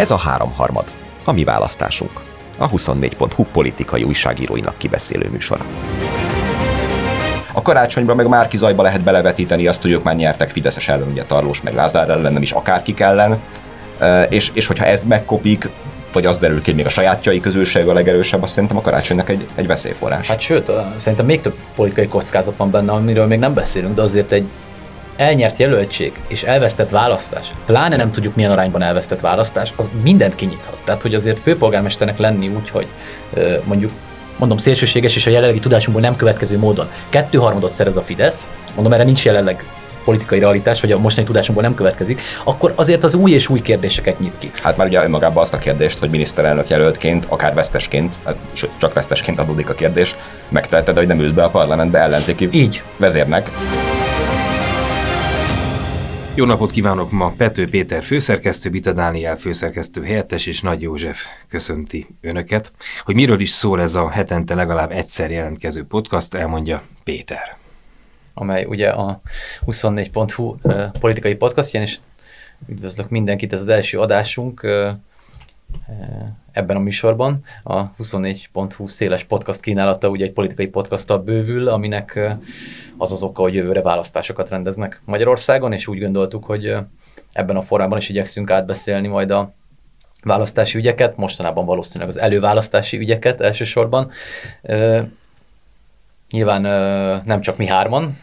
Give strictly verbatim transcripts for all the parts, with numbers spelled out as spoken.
Ez a háromharmad, a mi választásunk, a huszonnégy pont hu politikai újságíróinak kibeszélő műsora. A karácsonyban meg Márki-Zayba lehet belevetíteni azt, hogy ők már nyertek Fideszes ellen, ugye Tarlós meg Lázár ellen, nem is akárkik ellen, és, és hogyha ez megkopik, vagy az derül ki, hogy még a sajátjai közösség a legerősebb, azt szerintem a karácsonynak egy, egy veszélyforrás. Hát sőt, szerintem még több politikai kockázat van benne, amiről még nem beszélünk, de azért egy elnyert jelöltség és elvesztett választás, pláne nem tudjuk milyen arányban elvesztett választás, az mindent kinyithat. Tehát, hogy azért főpolgármesternek lenni úgy, hogy mondjuk, mondom, szélsőséges és a jelenlegi tudásunkból nem következő módon kettőharmadot szerez a Fidesz, mondom, erre nincs jelenleg politikai realitás, vagy a mostani tudásunkból nem következik, akkor azért az új és új kérdéseket nyit ki. Hát már ugye önmagában azt a kérdést, hogy miniszterelnök jelöltként, akár vesztesként, csak vesztesként adódik a kérdés, megteheted, hogy nem ülsz be a parlamentbe ellenzéki így vezérnek. Jó napot kívánok! Ma Pető Péter főszerkesztő, Bita Dániel főszerkesztő helyettes és Nagy József köszönti önöket. Hogy miről is szól ez a hetente legalább egyszer jelentkező podcast, elmondja Péter. Amely ugye a huszonnégy pont hu eh, politikai podcastján, és üdvözlök mindenkit, ez az első adásunk eh, ebben a műsorban. A huszonnégy pont hu széles podcast kínálata ugye egy politikai podcasttal bővül, aminek eh, az az oka, hogy jövőre választásokat rendeznek Magyarországon, és úgy gondoltuk, hogy eh, ebben a formában is igyekszünk átbeszélni majd a választási ügyeket, mostanában valószínűleg az előválasztási ügyeket elsősorban. Eh, Nyilván nem csak mi hárman,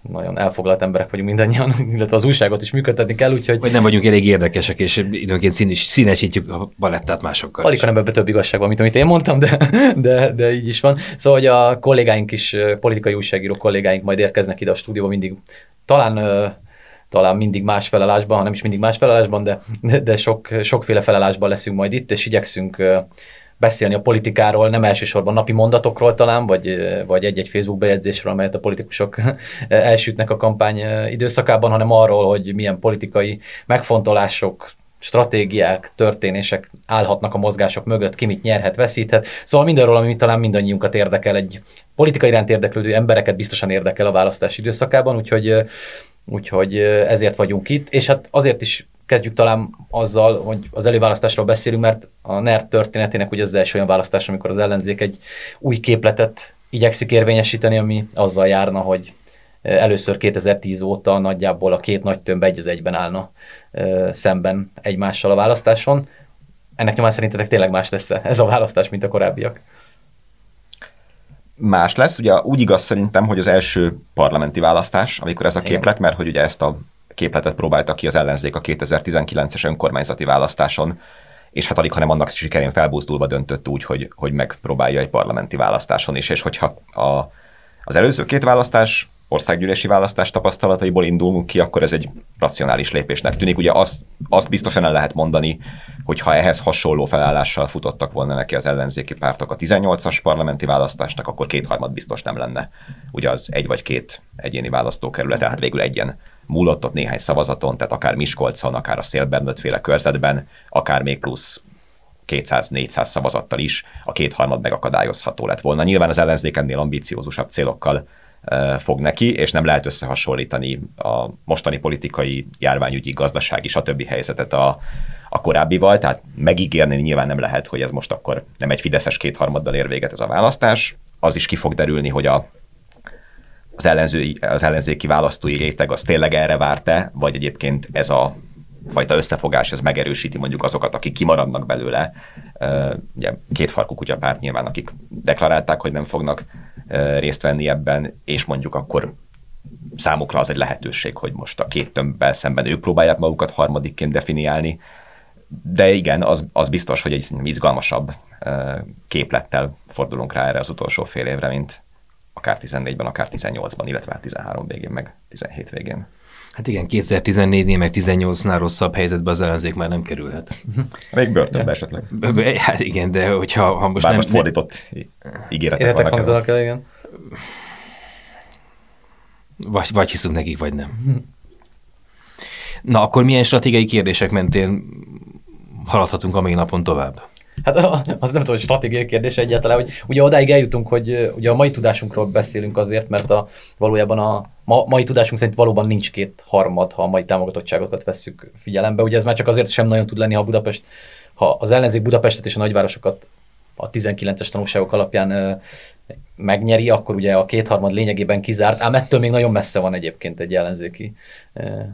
nagyon elfoglalt emberek vagyunk mindannyian, illetve az újságot is működtetni kell, úgyhogy... Vagy nem vagyunk elég érdekesek, és időnként színes, színesítjük a palettát másokkal. Alig, hanem ebben több igazság van, mint amit én mondtam, de, de, de így is van. Szóval, hogy a kollégáink is, politikai újságíró kollégáink majd érkeznek ide a stúdióba mindig, talán... talán mindig más felállásban, ha nem is mindig más felállásban, de, de sok, sokféle felállásban leszünk majd itt, és igyekszünk beszélni a politikáról, nem elsősorban napi mondatokról talán, vagy, vagy egy-egy Facebook bejegyzésről, amelyet a politikusok elsütnek a kampány időszakában, hanem arról, hogy milyen politikai megfontolások, stratégiák, történések állhatnak a mozgások mögött, ki mit nyerhet, veszíthet. Szóval mindenről, ami talán mindannyiunkat érdekel, egy politikai iránt érdeklődő embereket biztosan érdekel a választás időszakában, úgyhogy, úgyhogy ezért vagyunk itt, és hát azért is kezdjük talán azzal, hogy az előválasztásról beszélünk, mert a NER történetének ugye az első olyan választás, amikor az ellenzék egy új képletet igyekszik érvényesíteni, ami azzal járna, hogy először kétezer-tíz óta nagyjából a két nagy tömb egy az egyben állna szemben egymással a választáson. Ennek nyomán szerintetek tényleg más lesz ez a választás, mint a korábbiak? Más lesz. Ugye úgy igaz szerintem, hogy az első parlamenti választás, amikor ez a képlet, igen, mert hogy ugye ezt a képletet próbálta ki az ellenzék a kétezer-tizenkilences önkormányzati választáson, és hát alig, hanem annak sikerén felbúzdulva döntött úgy, hogy, hogy megpróbálja egy parlamenti választáson is, és hogyha a, az előző két választás, országgyűlési választás tapasztalataiból indulunk ki, akkor ez egy racionális lépésnek tűnik. Ugye azt, azt biztosan el lehet mondani, hogyha ehhez hasonló felállással futottak volna neki az ellenzéki pártok a tizennyolcas parlamenti választásnak, akkor kétharmad biztos nem lenne. Ugye az egy vagy két egyéni választókerület, tehát végül egyen múlott ott néhány szavazaton, tehát akár Miskolcon, akár a Szél-Bernöd-féle körzetben, akár még plusz kétszáz-négyszáz szavazattal is a kétharmad megakadályozható lett volna. Nyilván az ellenzék ennél ambiciózusabb célokkal uh, fog neki, és nem lehet összehasonlítani a mostani politikai, járványügyi, gazdasági, stb. Helyzetet a, a korábbival, tehát megígérni nyilván nem lehet, hogy ez most akkor nem egy fideszes kétharmaddal ér véget ez a választás. Az is ki fog derülni, hogy a Az, ellenzői, az ellenzéki választói réteg az tényleg erre várt-e, vagy egyébként ez a fajta összefogás ez megerősíti mondjuk azokat, akik kimaradnak belőle. Ugye kétfarkú kutyapárt nyilván, akik deklarálták, hogy nem fognak részt venni ebben, és mondjuk akkor számukra az egy lehetőség, hogy most a két tömbbel szemben ők próbálják magukat harmadikként definiálni. De igen, az, az biztos, hogy egy izgalmasabb képlettel fordulunk rá erre az utolsó fél évre, mint akár tizennégyben, akár tizennyolcban, illetve tizenhárom végén, meg tizenhét végén. Hát igen, kétezer-tizennégynél, meg tizennyolcnál rosszabb helyzetbe az ellenzék már nem kerülhet. Még börtönbe esetleg. Hát igen, de hogyha ha most Bár nem... most fordított ígéretek Éretek vannak. hangzanak el, igen. Vagy, vagy hiszünk nekik, vagy nem. Na, akkor milyen stratégiai kérdések mentén haladhatunk a mai napon tovább? Hát az nem tudom, hogy stratégiai kérdés egyáltalán, hogy ugye odáig eljutunk, hogy ugye a mai tudásunkról beszélünk azért, mert a, valójában a ma, mai tudásunk szerint valóban nincs két harmad, ha a mai támogatottságokat vesszük figyelembe. Ugye ez már csak azért sem nagyon tud lenni, ha Budapest ha az ellenzék Budapestet és a nagyvárosokat a tizenkilences tanulságok alapján megnyeri, akkor ugye a kétharmad lényegében kizárt, ám ettől még nagyon messze van egyébként egy ellenzéki,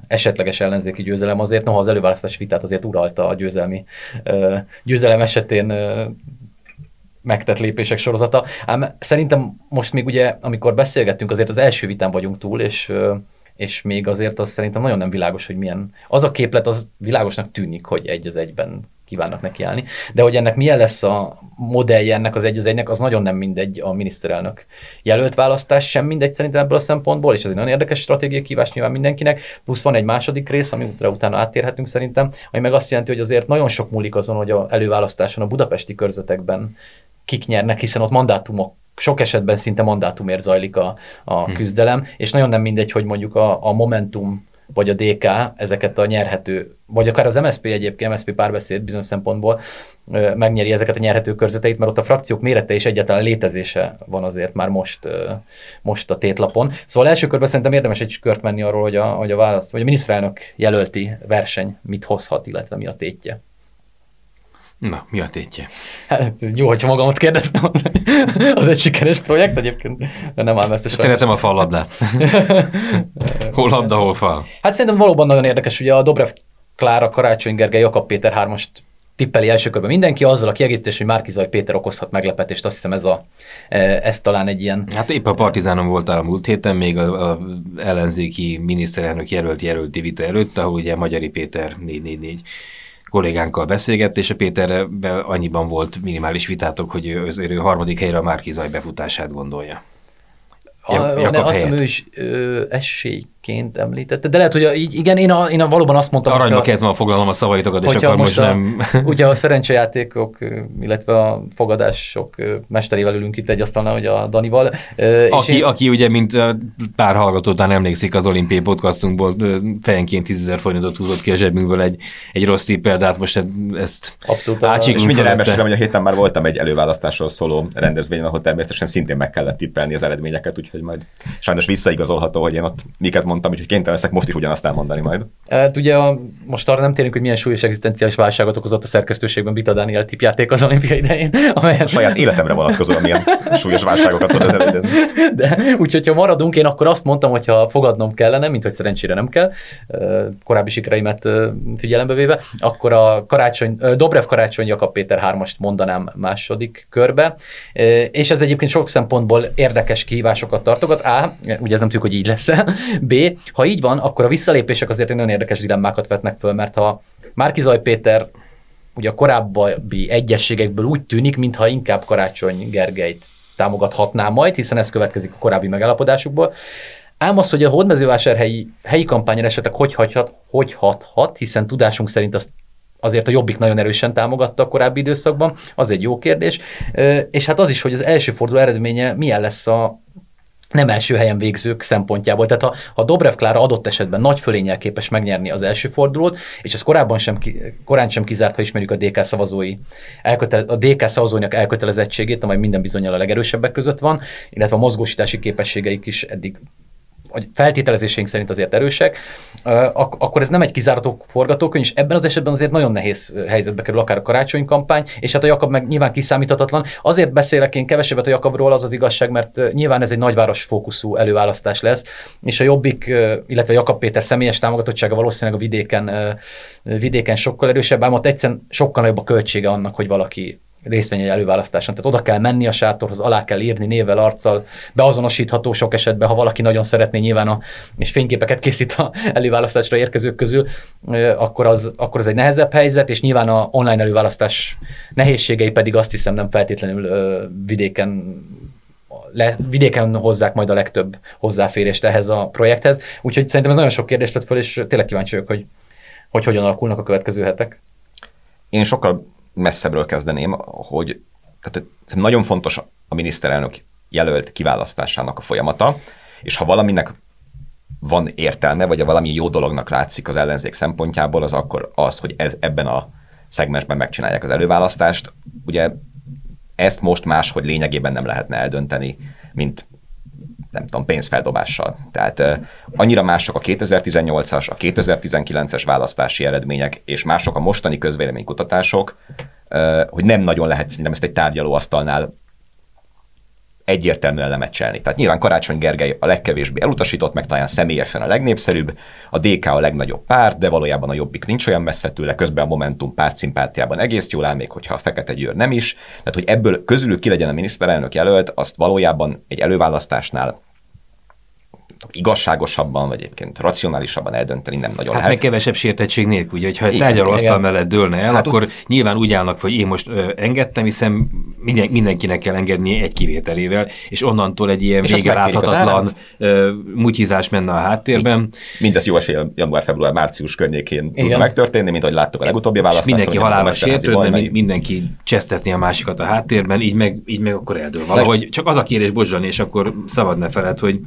esetleges ellenzéki győzelem azért, noha az előválasztás vitát azért uralta a győzelmi, győzelem esetén megtett lépések sorozata. Ám szerintem most még ugye, amikor beszélgettünk, azért az első vitán vagyunk túl, és, és még azért az szerintem nagyon nem világos, hogy milyen. Az a képlet, az világosnak tűnik, hogy egy az egyben kívánnak nekiállni, de hogy ennek milyen lesz a modellje ennek az egy az egynek, az nagyon nem mindegy a miniszterelnök jelölt választás, sem mindegy szerintem ebből a szempontból, és ez egy nagyon érdekes stratégiai kívás nyilván mindenkinek, plusz van egy második rész, amit utána átérhetünk szerintem, ami meg azt jelenti, hogy azért nagyon sok múlik azon, hogy az előválasztáson a budapesti körzetekben kik nyernek, hiszen ott mandátumok, sok esetben szinte mandátumért zajlik a, a hmm. küzdelem, és nagyon nem mindegy, hogy mondjuk a, a Momentum vagy a dé ká ezeket a nyerhető, vagy akár az em es zé pé egyébként, em es zé pé Párbeszéd bizonyos szempontból ö, megnyeri ezeket a nyerhető körzeteit, mert ott a frakciók mérete és egyáltalán létezése van azért már most, ö, most a tétlapon. Szóval első körben szerintem érdemes egy kört menni arról, hogy a, hogy a választ, vagy a miniszterelnök jelölti verseny mit hozhat, illetve mi a tétje. Na, mi a tétje? Hát, jó, hogyha magamat kérdezem, az egy sikeres projekt egyébként, de nem áll messze. Szeretem a fallabdát. Hol labda, hol fal. Hát szerintem valóban nagyon érdekes, ugye a Dobrev Klára, Karácsony Gergely, Jakab Péter hármast tippeli első körben mindenki, azzal a kiegészítés, hogy Márki-Zay Péter okozhat meglepetést, azt hiszem ez, a, ez talán egy ilyen... Hát épp a Partizánon voltál a múlt héten, még az ellenzéki miniszterelnök jelölt jelölti vita előtt, ahol ugye Magyari Péter négy négy négy kollégánkkal beszélgett, és a Péterrel annyiban volt minimális vitátok, hogy ő az ő harmadik helyre a Márki-Zay befutását gondolja. Ja, ne, azt hiszem, ő is ö, esélyként említette, de lehet, hogy a, így, igen, én, a, én a, valóban azt mondtam, aranyba kellett ma foglalnom a szavaitokat, és akkor most nem... A, ugye a szerencsejátékok, illetve a fogadások mesterével ülünk itt egy asztalnál, hogy a Danival. Aki, én... aki ugye, mint pár hallgató után emlékszik az olimpiai podcastunkból, fejenként tízezer forintot húzott ki a zsebünkből egy, egy rossz tippel, de hát most ezt átcsiklunk. És mindjárt elmesélem, hogy a héten már voltam egy előválasztásról szóló rendezvényen, ahol természetesen szintén meg kellett tippelni az eredményeket, úgyhogy majd sajnos visszaigazolható, hogy én ott miket mondtam, úgyhogy kénytelen leszek most is ugyanazt elmondani majd. Hát ugye a, most arra nem térünk, hogy milyen súlyos egzisztenciális válságot okozott a szerkesztőségben Bita Dániel tippjáték az olimpia idején. Amelyet... A saját életemre vonatkozóan milyen súlyos válságokat tudod előidézni. De úgyhogy ha maradunk, én akkor azt mondtam, hogy ha fogadnom kellene, mint hogy szerencsére nem kell, korábbi sikereimet figyelembe véve, akkor a Karácsony, Dobrev Karácsony Jakab Péter hármast mondanám második körbe. És ez egyébként sok szempontból érdekes kihívásokat tartogat. A, ugye ez nem tudjuk, hogy így lesz. B, ha így van, akkor a visszalépések azért nagyon érdekes dilemmákat vetnek föl, mert ha Márki-Zay Péter ugye a korábbi egyességekből úgy tűnik, mintha inkább Karácsony Gergelyt támogathatná majd, hiszen ez következik a korábbi megállapodásukból. Ám az, hogy a hódmezővásárhelyi helyi kampányra esetleg hogy hathat, hogy hathat, hiszen tudásunk szerint azt azért a Jobbik nagyon erősen támogatta a korábbi időszakban, az egy jó kérdés. És hát az is, hogy az első forduló eredménye milyen lesz a nem első helyen végzők szempontjából. Tehát ha, ha Dobrev Klára adott esetben nagy fölénnyel képes megnyerni az első fordulót, és ez korábban sem, korán sem kizárt, ha ismerjük a dé ká szavazói, a dé ká szavazóinak elkötelezettségét, amely minden bizonnyal a legerősebbek között van, illetve a mozgósítási képességeik is eddig a feltételezéseink szerint azért erősek, Ak- akkor ez nem egy kizárató forgatókönyv, és ebben az esetben azért nagyon nehéz helyzetbe kerül akár a Karácsony kampány, és hát a Jakab meg nyilván kiszámíthatatlan. Azért beszélek én kevesebbet a Jakabról, az az igazság, mert nyilván ez egy nagyváros fókuszú előválasztás lesz, és a Jobbik, illetve Jakab Péter személyes támogatottsága valószínűleg a vidéken, vidéken sokkal erősebb, ám ott egyszerűen sokkal nagyobb a költsége annak, hogy valaki részt venni egy előválasztáson. Tehát oda kell menni a sátorhoz, alá kell írni névvel, arccal, beazonosítható sok esetben, ha valaki nagyon szeretné nyilván, a, és fényképeket készít a előválasztásra érkezők közül, akkor az, akkor az egy nehezebb helyzet, és nyilván a online előválasztás nehézségei pedig azt hiszem nem feltétlenül vidéken, le, vidéken hozzák majd a legtöbb hozzáférést ehhez a projekthez. Úgyhogy szerintem ez nagyon sok kérdés lett föl, és tényleg kíváncsi vagyok, hogy, hogy hogyan alakulnak a következő hetek. Én sokkal messzebbről kezdeném, hogy, tehát, hogy nagyon fontos a miniszterelnök jelölt kiválasztásának a folyamata, és ha valaminek van értelme, vagy ha valami jó dolognak látszik az ellenzék szempontjából, az akkor az, hogy ez, ebben a szegmensben megcsinálják az előválasztást. Ugye ezt most máshogy lényegében nem lehetne eldönteni, mint nem tudom, pénzfeldobással. Tehát uh, annyira mások a kétezer-tizennyolcas, a kétezer-tizenkilences választási eredmények, és mások a mostani közvéleménykutatások, uh, hogy nem nagyon lehet szerintem ezt egy tárgyalóasztalnál egyértelműen lemecselni. Tehát nyilván Karácsony Gergely a legkevésbé elutasított, meg talán személyesen a legnépszerűbb, a dé ká a legnagyobb párt, de valójában a Jobbik nincs olyan messze tőle, közben a Momentum pártszimpátiában egész jól áll, még hogyha a Fekete Győr nem is. Tehát, hogy ebből közülük ki legyen a miniszterelnök jelölt, azt valójában egy előválasztásnál igazságosabban, vagy egyébként racionálisabban eldönteni nem nagyon hát lehet. Hát meg kevesebb sértettség nélkül, ugye, hogyha tárgyalóasztal mellett dőlne el, hát akkor úgy... nyilván úgy állnak, hogy én most ö, engedtem, hiszen minden, mindenkinek kell engedni egy kivételével, és onnantól egy ilyen vége láthatatlan mutyizás menne a háttérben. Mindez jó esély január-február-március környékén tud megtörténni, mint ahogy láttuk a legutóbbi választáson. És mindenki halálra sértődne, mindenki csesztetni a másikat a háttérben, így meg, így meg akkor eldől valahogy. Csak az a kérés, bocsánat, és akkor szabad ne feled, hogy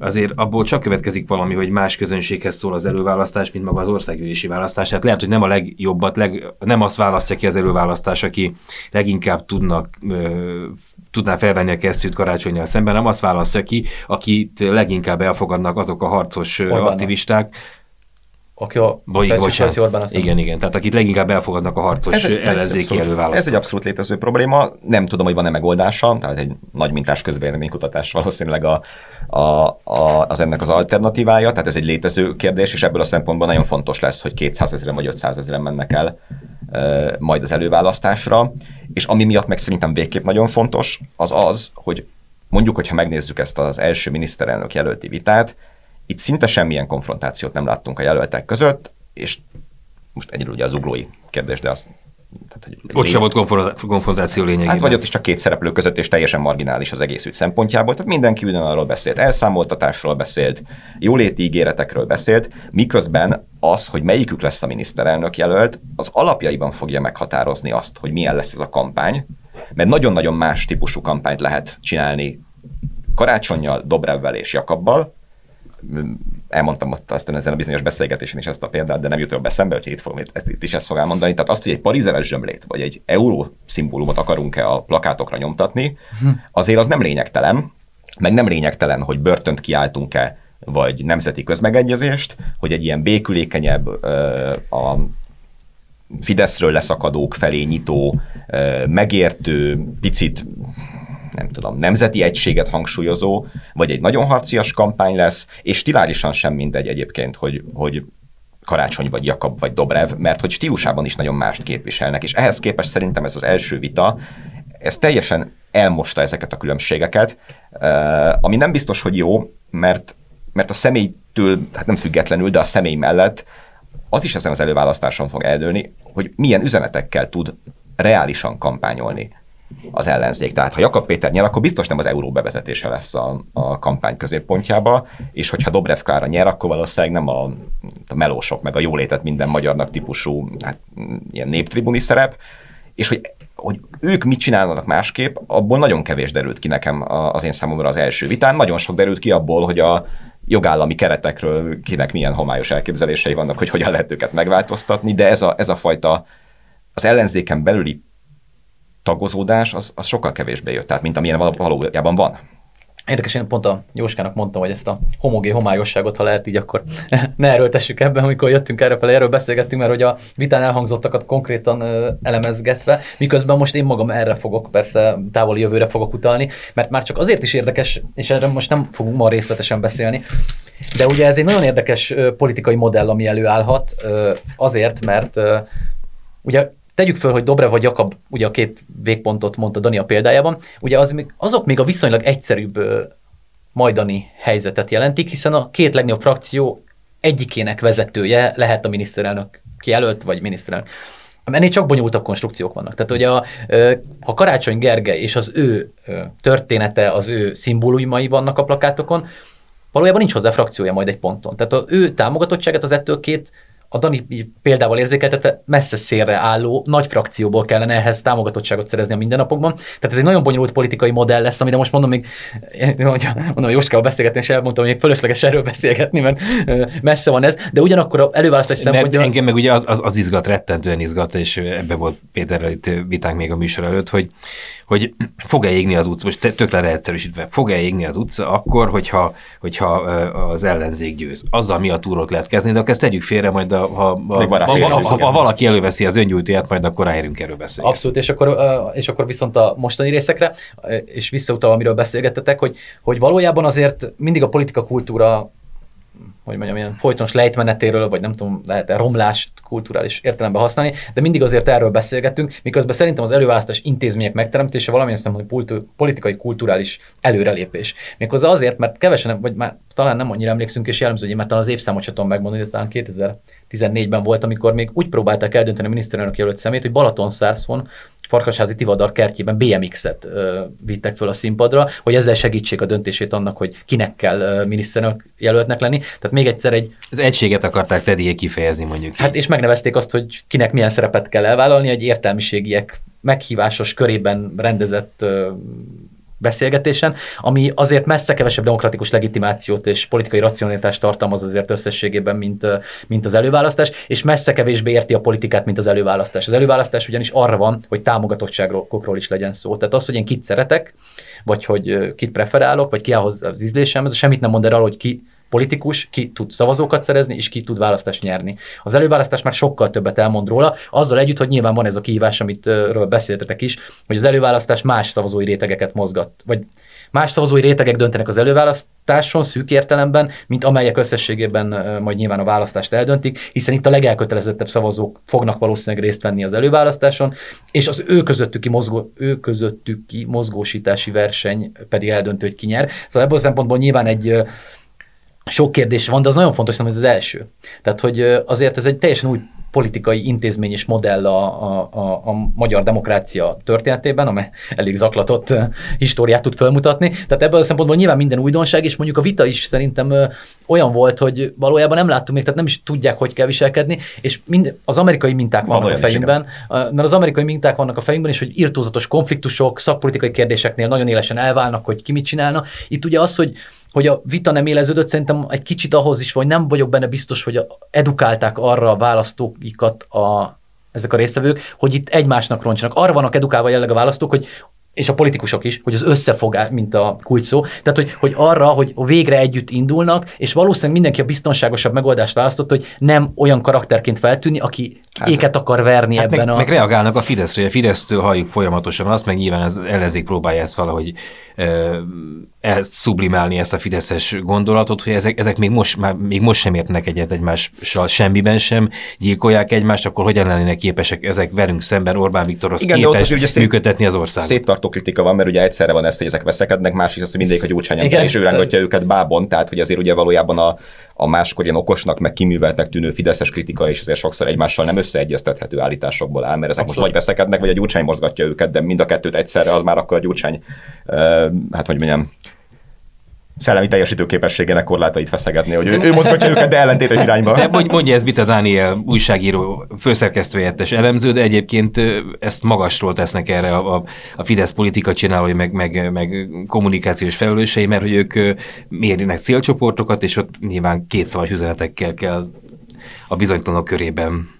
azért abból csak következik valami, hogy más közönséghez szól az előválasztás, mint maga az országgyűlési választás. Tehát lehet, hogy nem a legjobbat, leg, nem azt választja ki az előválasztás, aki leginkább tudnak, ö, tudná felvenni a kesztyűt Karácsonnyal szemben, nem azt választja ki, akit leginkább elfogadnak azok a harcos Orbán. Aktivisták, aki a Felszi Orbán. Igen, igen, tehát akit leginkább elfogadnak a harcos ellenzéki előválasztók. Ez egy abszolút létező probléma, nem tudom, hogy van-e megoldása, tehát egy nagy mintás közvéleménykutatás valószínűleg a, a, a, az ennek az alternatívája, tehát ez egy létező kérdés, és ebből a szempontból nagyon fontos lesz, hogy kétszázezren vagy ötszázezren mennek el e, majd az előválasztásra, és ami miatt meg szerintem végképp nagyon fontos, az az, hogy mondjuk, hogyha megnézzük ezt az első miniszterelnök jelölti vitát, itt szinte semmilyen konfrontációt nem láttunk a jelöltek között, és most egyedül ugye a zuglói kérdés, de az... Tehát, hogy ott sem volt konfrontáció lényegében. Hát vagy ott is csak két szereplő között, és teljesen marginális az egész ügy szempontjából. Tehát mindenki ugyanarról beszélt, elszámoltatásról beszélt, jóléti ígéretekről beszélt, miközben az, hogy melyikük lesz a miniszterelnök jelölt, az alapjaiban fogja meghatározni azt, hogy milyen lesz ez a kampány, mert nagyon-nagyon más típusú kampányt lehet csinálni Karácsonnyal, Dobrevvel és Jakabbal. Elmondtam ott aztán ezen a bizonyos beszélgetésen is ezt a példát, de nem jut jobb eszembe, hogy itt, fogom, itt is ezt fogom mondani. Tehát azt, hogy egy parizeres zsömlét, vagy egy euró szimbólumot akarunk-e a plakátokra nyomtatni, azért az nem lényegtelen, meg nem lényegtelen, hogy börtönt kiáltunk-e, vagy nemzeti közmegegyezést, hogy egy ilyen békülékenyebb, a Fideszről leszakadók felé nyitó, megértő, picit... nem tudom, nemzeti egységet hangsúlyozó, vagy egy nagyon harcias kampány lesz, és stilálisan sem mindegy egyébként, hogy, hogy Karácsony vagy Jakab vagy Dobrev, mert hogy stílusában is nagyon mást képviselnek, és ehhez képest szerintem ez az első vita, ez teljesen elmosta ezeket a különbségeket, ami nem biztos, hogy jó, mert, mert a személytől, hát nem függetlenül, de a személy mellett az is ezen az előválasztáson fog eldőlni, hogy milyen üzenetekkel tud reálisan kampányolni az ellenzék. Tehát ha Jakab Péter nyer, akkor biztos nem az euró bevezetése lesz a, a kampány középpontjába, és hogyha Dobrev Klára nyer, akkor valószínűleg nem a, a melósok, meg a jólétet minden magyarnak típusú hát, ilyen néptribuni szerep, és hogy, hogy ők mit csinálnak másképp, abból nagyon kevés derült ki nekem az én számomra az első vitán, nagyon sok derült ki abból, hogy a jogállami keretekről kinek milyen homályos elképzelései vannak, hogy hogyan lehet őket megváltoztatni, de ez a, ez a fajta az ellenzéken belüli tagozódás, az, az sokkal kevésbé jött, tehát mint amilyen valójában van. Érdekes, én pont a Jóskának mondtam, hogy ezt a homogén homályosságot, ha lehet így, akkor ne erőltessük ebben, amikor jöttünk errefelé, erről beszélgettünk, mert hogy a vitán elhangzottakat konkrétan ö, elemezgetve, miközben most én magam erre fogok, persze távoli jövőre fogok utalni, mert már csak azért is érdekes, és erre most nem fogunk ma részletesen beszélni, de ugye ez egy nagyon érdekes ö, politikai modell, ami előállhat, ö, azért, mert ö, ugye tegyük föl, hogy Dobrev vagy Jakab, ugye a két végpontot mondta Dani a példájában, ugye az még, azok még a viszonylag egyszerűbb ö, majdani helyzetet jelentik, hiszen a két legnagyobb frakció egyikének vezetője lehet a miniszterelnök kijelölt, vagy miniszterelnök. Ennél csak bonyolultabb konstrukciók vannak. Tehát ugye a, ö, a Karácsony Gergely és az ő ö, története, az ő szimbólumai vannak a plakátokon, valójában nincs hozzá frakciója majd egy ponton. Tehát az ő támogatottságát az ettől két a Dani példával érzékeltette, messze szélre álló nagy frakcióból kellene ehhez támogatottságot szerezni a mindennapokban. Tehát ez egy nagyon bonyolult politikai modell lesz, amire most mondom még, mondom, hogy Jóskával beszélgetni, és elmondtam, hogy még fölösleges erről beszélgetni, mert messze van ez, de ugyanakkor a előválasztás szempontjából... Engem meg ugye az, az, az izgat, rettentően izgat, és ebbe volt Péterrel itt vitánk még a műsor előtt, hogy, hogy fog-e égni az utca, most tök le egyszerűsítve, fog-e égni az utca akkor, hogyha, hogyha az ellenzék győz. Azzal mi a túrót lehet kezdeni, de akkor ezt tegyük félre, majd a, ha, ha, ha, ha, ha valaki előveszi az öngyújtóját, majd akkor ráérünk erről beszélni. Abszolút, és akkor, és akkor viszont a mostani részekre, és visszautalva, amiről beszélgettetek, hogy, hogy valójában azért mindig a politika kultúra, hogy mondjam, ilyen folytonos lejtmenetéről, vagy nem tudom, lehet-e romlást kulturális értelemben használni, de mindig azért erről beszélgetünk, miközben szerintem az előválasztás intézmények megteremtése valamilyen szempontból politikai kulturális előrelépés. Méghozzá azért, mert kevesen, vagy már talán nem annyira emlékszünk, és jellemző, hogy már talán az évszámot sem tudom megmondani, de talán kétezer-tizennégyben volt, amikor még úgy próbálták eldönteni a miniszterelnök jelölt szemét, hogy Balatonszárszón, Farkasházi-Tivadar kertjében bé em iksz-et vittek föl a színpadra, hogy ezzel segítsék a döntését annak, hogy kinek kell miniszterelnök jelöltnek lenni. Tehát még egyszer egy... Az egységet akarták Teddyék kifejezni, mondjuk. Hát így. És megnevezték azt, hogy kinek milyen szerepet kell elvállalni, egy értelmiségiek meghívásos körében rendezett beszélgetésen, ami azért messze kevesebb demokratikus legitimációt és politikai racionalitást tartalmaz azért összességében, mint, mint az előválasztás, és messze kevésbé érti a politikát, mint az előválasztás. Az előválasztás ugyanis arra van, hogy támogatottságokról is legyen szó. Tehát az, hogy én kit szeretek, vagy hogy kit preferálok, vagy ki áll hozzá az ízlésem, ez semmit nem mond el arról, hogy ki politikus, ki tud szavazókat szerezni, és ki tud választást nyerni. Az előválasztás már sokkal többet elmond róla, azzal együtt, hogy nyilván van ez a kihívás, amitről beszéltetek is, hogy az előválasztás más szavazói rétegeket mozgat, vagy más szavazói rétegek döntenek az előválasztáson szűk értelemben, mint amelyek összességében majd nyilván a választást eldöntik, hiszen itt a legelkötelezettebb szavazók fognak valószínűleg részt venni az előválasztáson, és az ő közöttük mozgó, ő közöttük ki mozgósítási verseny pedig eldöntő, hogy ki nyer. Szóval ebből a szempontból nyilván egy sok kérdés van, de az nagyon fontos, hogy ez az első. Tehát, hogy azért ez egy teljesen új politikai intézmény és modell a, a, a, a magyar demokrácia történetében, amely elég zaklatott históriát tud felmutatni. Tehát ebből a szempontból nyilván minden újdonság, és mondjuk a vita is szerintem olyan volt, hogy valójában nem láttuk még, tehát nem is tudják, hogy kell viselkedni, és mind, az amerikai minták vannak valójában a fejünkben, mert az amerikai minták vannak a fejünkben, és hogy irtózatos konfliktusok, szakpolitikai kérdéseknél nagyon élesen elválnak, hogy ki mit csinálna. Itt ugye az, hogy hogy a vita nem éleződött, szerintem egy kicsit ahhoz is, vagy nem vagyok benne biztos, hogy edukálták arra a választóikat a, ezek a résztvevők, hogy itt egymásnak roncsanak. Arra vannak edukálva jelleg a választók, hogy, és a politikusok is, hogy az összefogás, mint a kulcsszó. Tehát, hogy, hogy arra, hogy végre együtt indulnak, és valószínűleg mindenki a biztonságosabb megoldást választott, hogy nem olyan karakterként feltűnni, aki hát, éket akar verni hát ebben meg, a... Meg reagálnak a Fideszre, a Fidesztől halljuk folyamatosan azt, meg nyilván az ellenzék próbálja ezt valahogy ezt szublimálni, ezt a fideszes gondolatot, hogy ezek, ezek még, most, már, még most sem értenek egyet egymással, semmiben sem, gyilkolják egymást, akkor hogyan lennének képesek ezek velünk szemben, Orbán Viktorhoz igen, képes ott, szét, működtetni az országot. Széttartó kritika van, mert ugye egyszerre van ez, hogy ezek veszekednek, másik az, hogy mindig a Gyurcsány ember, és ő rángatja őket bábon, tehát hogy azért ugye valójában a, a máskor ilyen okosnak, meg kiműveltnek tűnő fideszes kritika, és azért sokszor egymással nem összeegyeztethető állításokból áll, mert ezek most vagy veszekednek, vagy a Gyurcsány mozgatja őket, de mind a kettőt egyszerre az már akkor a Gyurcsány hát hogy mondjam, szellemi teljesítő képességének korlátait feszegetni, hogy ő, ő mozgatja őket, de ellentétes irányba. De mondja ez Bita Dániel újságíró, főszerkesztőhelyettes elemző, de egyébként ezt magasról tesznek erre a, a, a Fidesz politika csinálói, meg, meg, meg kommunikációs felelősei, mert hogy ők mérjenek célcsoportokat, és ott nyilván kétszavas üzenetekkel kell a bizonytalanok körében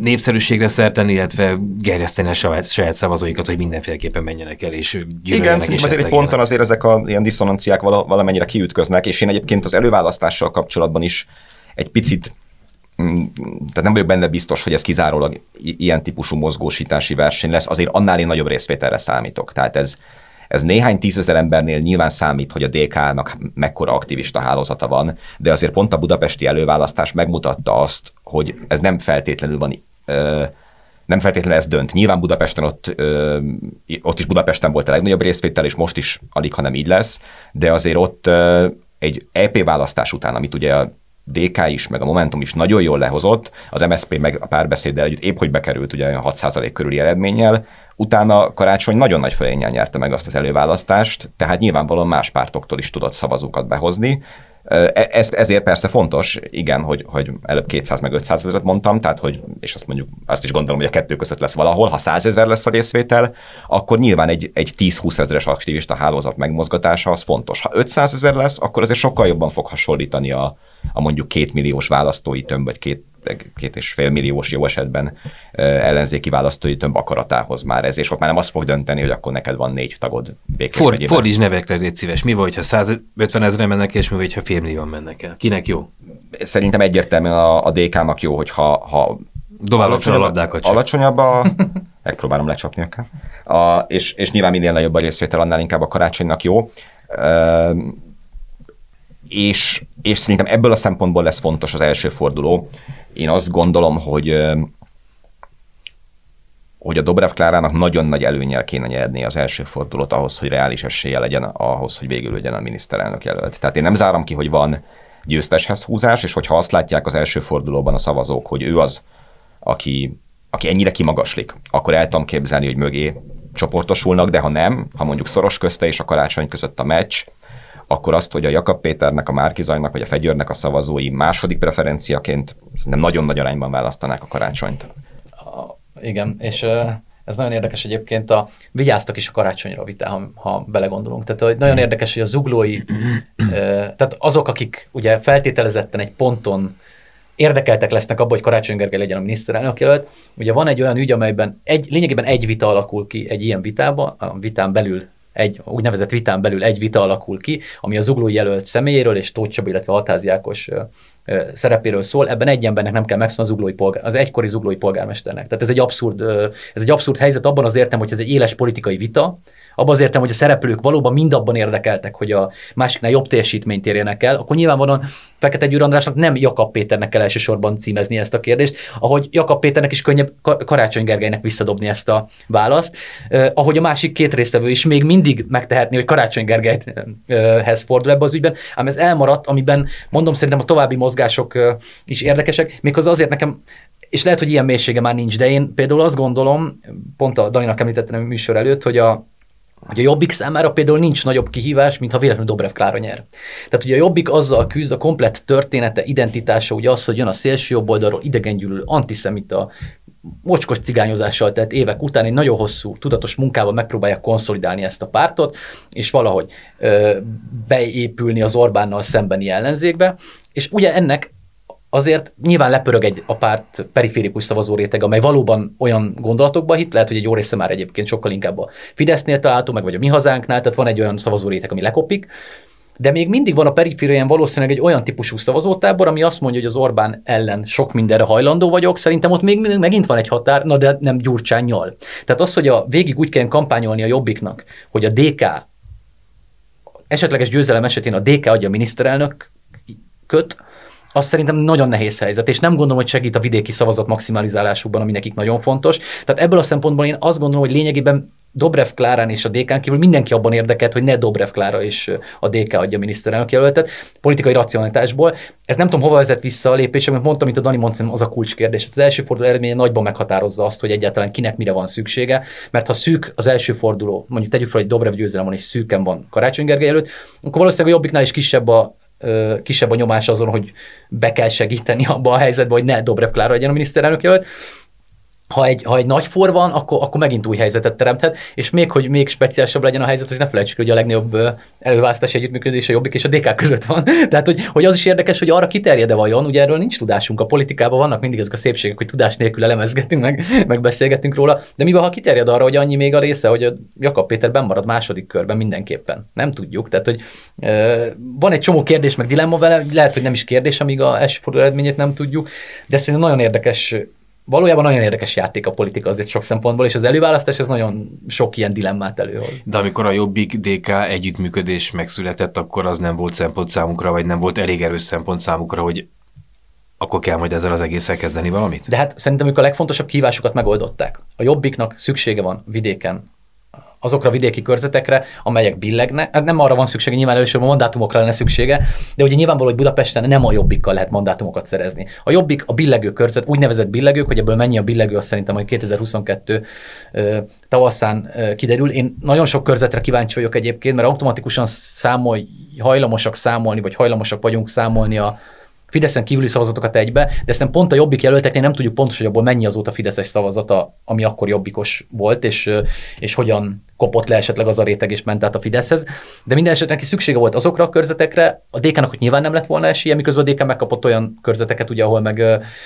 népszerűségre szerten, illetve gerjeszteni a saját, saját szavazóikat, hogy mindenféleképpen menjenek el, és gyűlöljenek. Igen, azért egy ponton azért ezek a ilyen diszonanciák vala, valamennyire kiütköznek, és én egyébként az előválasztással kapcsolatban is egy picit, tehát nem vagyok benne biztos, hogy ez kizárólag ilyen típusú mozgósítási verseny lesz, azért annál én nagyobb részvételre számítok. Tehát ez Ez néhány tízezer embernél nyilván számít, hogy a dé ká-nak mekkora aktivista hálózata van, de azért pont a budapesti előválasztás megmutatta azt, hogy ez nem feltétlenül van, ö, nem feltétlenül ez dönt. Nyilván Budapesten ott, ö, ott is Budapesten volt a legnagyobb részvétel, és most is alig, hanem így lesz, de azért ott ö, egy é pé választás után, amit ugye a dé ká is, meg a Momentum is nagyon jól lehozott, az em es zé pé meg a Párbeszéddel együtt épp hogy bekerült ugye olyan hat százalék körüli eredménnyel, utána Karácsony nagyon nagy fölénnyel nyerte meg azt az előválasztást, tehát nyilvánvalóan más pártoktól is tudott szavazókat behozni, Ez, ezért persze fontos, igen, hogy, hogy előbb kétszáz meg ötszázezret mondtam, tehát hogy, és azt mondjuk, azt is gondolom, hogy a kettő között lesz valahol, ha százezer lesz a részvétel, akkor nyilván egy, egy tíz-húszezeres aktivista hálózat megmozgatása az fontos. Ha ötszázezer lesz, akkor azért sokkal jobban fog hasonlítani a, a mondjuk kétmilliós választói tömb, vagy két, két és fél milliós jó esetben ellenzéki választói tömb akaratához már ez, és ott már nem azt fog dönteni, hogy akkor neked van négy tagod. For, fordíts nevekre, légy szíves. Mi vagy, ha százötvenezre mennek, és mi vagy, ha félmillióan mennek el? Kinek jó? Szerintem egyértelműen a, a dé ká-nak jó, hogyha ha alacsonyabb, alacsonyabb, alacsonyabb a... Megpróbálom lecsapni akár. A, és, és nyilván minél nagyobb a részvétel, annál inkább a Karácsonynak jó. Uh, és, és szerintem ebből a szempontból lesz fontos az első forduló. Én azt gondolom, hogy, hogy a Dobrev Klárának nagyon nagy előnnyel kéne nyerni az első fordulót ahhoz, hogy reális esélye legyen, ahhoz, hogy végül legyen a miniszterelnök jelölt. Tehát én nem zárom ki, hogy van győzteshez húzás, és hogyha azt látják az első fordulóban a szavazók, hogy ő az, aki, aki ennyire kimagaslik, akkor el tudom képzelni, hogy mögé csoportosulnak, de ha nem, ha mondjuk szoros közte és a Karácsony között a meccs, akkor azt, hogy a Jakab Péternek, a Márki-Zaynak vagy a Fegyőrnek a szavazói második preferenciaként szerintem nagyon nagy arányban választanák a Karácsonyt. Igen, és ez nagyon érdekes egyébként, a, vigyáztak is a Karácsonyra vitá, ha, ha belegondolunk. Tehát hogy nagyon érdekes, hogy a zuglói, tehát azok, akik ugye feltételezetten egy ponton érdekeltek lesznek abban, hogy Karácsony Gergely legyen a miniszterelnök jelölt. Ugye van egy olyan ügy, amelyben egy, lényegében egy vita alakul ki egy ilyen vitában, a vitán belül, egy úgynevezett vitán belül egy vita alakul ki, ami a zuglói jelölt személyéről és Tóth Csaba, illetve Hadházy Ákos szerepéről szól. Ebben egy embernek nem kell megszólni az zuglói polgár, az egykori zuglói polgármesternek. Tehát ez egy abszurd, ez egy abszurd helyzet abban az értem, hogy ez egy éles politikai vita, abban az értem, hogy a szereplők valóban mindabban érdekeltek, hogy a másiknál jobb teljesítményt érjenek el, akkor nyilvánvalóan Fekete Győr Andrásnak nem Jakab Péternek kell elsősorban címezni ezt a kérdést, ahogy Jakab Péternek is könnyebb Karácsony Gergelynek visszadobni ezt a választ, ahogy a másik két résztvevő is még mindig megtehetné, hogy Karácsony Gergelyhez fordul ebbe az ügyben, ám ez elmaradt, amiben mondom, szerintem a további mozgások is érdekesek, méghozzá azért nekem, és lehet, hogy ilyen mélysége már nincs, de én például azt gondolom, pont a Daninak említettem a műsor előtt, hogy a hogy a Jobbik számára például nincs nagyobb kihívás, mint ha véletlenül Dobrev Klára nyer. Tehát ugye a Jobbik azzal küzd, a komplett története, identitása ugye az, hogy jön a szélső jobb oldalról, idegengyűlölő, antiszemita, mocskos cigányozással, tehát évek után egy nagyon hosszú, tudatos munkával megpróbálják konszolidálni ezt a pártot, és valahogy ö, beépülni az Orbánnal szembeni ellenzékbe, és ugye ennek azért nyilván lepörög egy a párt periférikus szavazó réteg, amely valóban olyan gondolatokba hitt, lehet, hogy egy jó része már egyébként sokkal inkább a Fidesznél található, meg vagy a Mi Hazánknál, tehát van egy olyan szavazó réteg, ami lekopik, de még mindig van a periférián valószínűleg egy olyan típusú szavazótábor, ami azt mondja, hogy az Orbán ellen sok mindenre hajlandó vagyok, szerintem ott még megint van egy határ, na de nem Gyurcsánnyal. Tehát az, hogy a végig úgy kell kampányolni a Jobbiknak, hogy a dé ká esetleges győzelem esetén a dé ká adja a miniszterelnök köt, az szerintem nagyon nehéz helyzet, és nem gondolom, hogy segít a vidéki szavazat maximalizálásukban, ami nekik nagyon fontos. Tehát ebből a szempontból én azt gondolom, hogy lényegében Dobrev Klárán és a dé ká-n kívül mindenki abban érdekelt, hogy ne Dobrev Klára és a dé ká adja a miniszterelnök jelöltet politikai racionalitásból. Ez nem tudom, hova vezet vissza a lépés, amit mondtam, mint a Dani Moncem, az a kulcskérdés. Az első forduló eredménye nagyban meghatározza azt, hogy egyáltalán kinek mire van szüksége, mert ha szűk az első forduló, mondjuk tegyük fel, hogy Dobrev győzelem van és szűken van Karácsony Gergely előtt, akkor valószínűleg a Jobbiknál is kisebb a kisebb a nyomás azon, hogy be kell segíteni abba a helyzetbe, hogy ne Dobrev Klára legyen a miniszterelnök jelölt. Ha egy, ha egy nagy for van, akkor, akkor megint új helyzetet teremthet, és még, hogy még speciálisabb legyen a helyzet, az ne felejtsük, hogy a legnagyobb előválasztási együttműködés a Jobbik és a dé ká között van. Tehát, hogy, hogy az is érdekes, hogy arra kiterjed-e vajon, ugye erről nincs tudásunk, a politikában vannak mindig ezek a szépségek, hogy tudás nélkül elemezgetünk, meg, meg beszélgetünk róla, de mi van, ha kiterjed arra, hogy annyi még a része, hogy a Jakab Péter bennmarad második körben mindenképpen. Nem tudjuk, tehát, hogy euh, van egy csomó kérdés, meg dilemma vele, lehet, hogy nem is kérdés, amíg a első forduló eredményét nem tudjuk, de szerintem nagyon érdekes. Valójában nagyon érdekes játék a politika azért sok szempontból, és az előválasztás ez nagyon sok ilyen dilemmát előhoz. De amikor a Jobbik-dé ká együttműködés megszületett, akkor az nem volt szempont számukra, vagy nem volt elég erős szempont számukra, hogy akkor kell majd ezzel az egésszel kezdeni valamit? De hát szerintem ők a legfontosabb kihívásokat megoldották. A Jobbiknak szüksége van vidéken azokra a vidéki körzetekre, amelyek billegnek. Hát nem arra van szüksége, nyilván először a mandátumokra lenne szüksége, de ugye nyilvánvaló, hogy Budapesten nem a Jobbikkal lehet mandátumokat szerezni. A Jobbik a billegő körzet, úgynevezett billegők, hogy ebből mennyi a billegő, azt szerintem majd kétezer-huszonkettő tavaszán kiderül. Én nagyon sok körzetre kíváncsi vagyok egyébként, mert automatikusan számolj, hajlamosak számolni, vagy hajlamosak vagyunk számolni a Fideszen kívüli szavazatokat egybe, de aztán pont a Jobbik jelölteknél nem tudjuk pontosan, hogy abból mennyi azóta fideszes szavazata, ami akkor jobbikos volt, és, és hogyan kopott le esetleg az a réteg, és ment át a Fideszhez. De minden esetre neki szüksége volt azokra a körzetekre, a dé ká-nak hogy nyilván nem lett volna esélye, miközben a dé ká megkapott olyan körzeteket, ugye, ahol meg,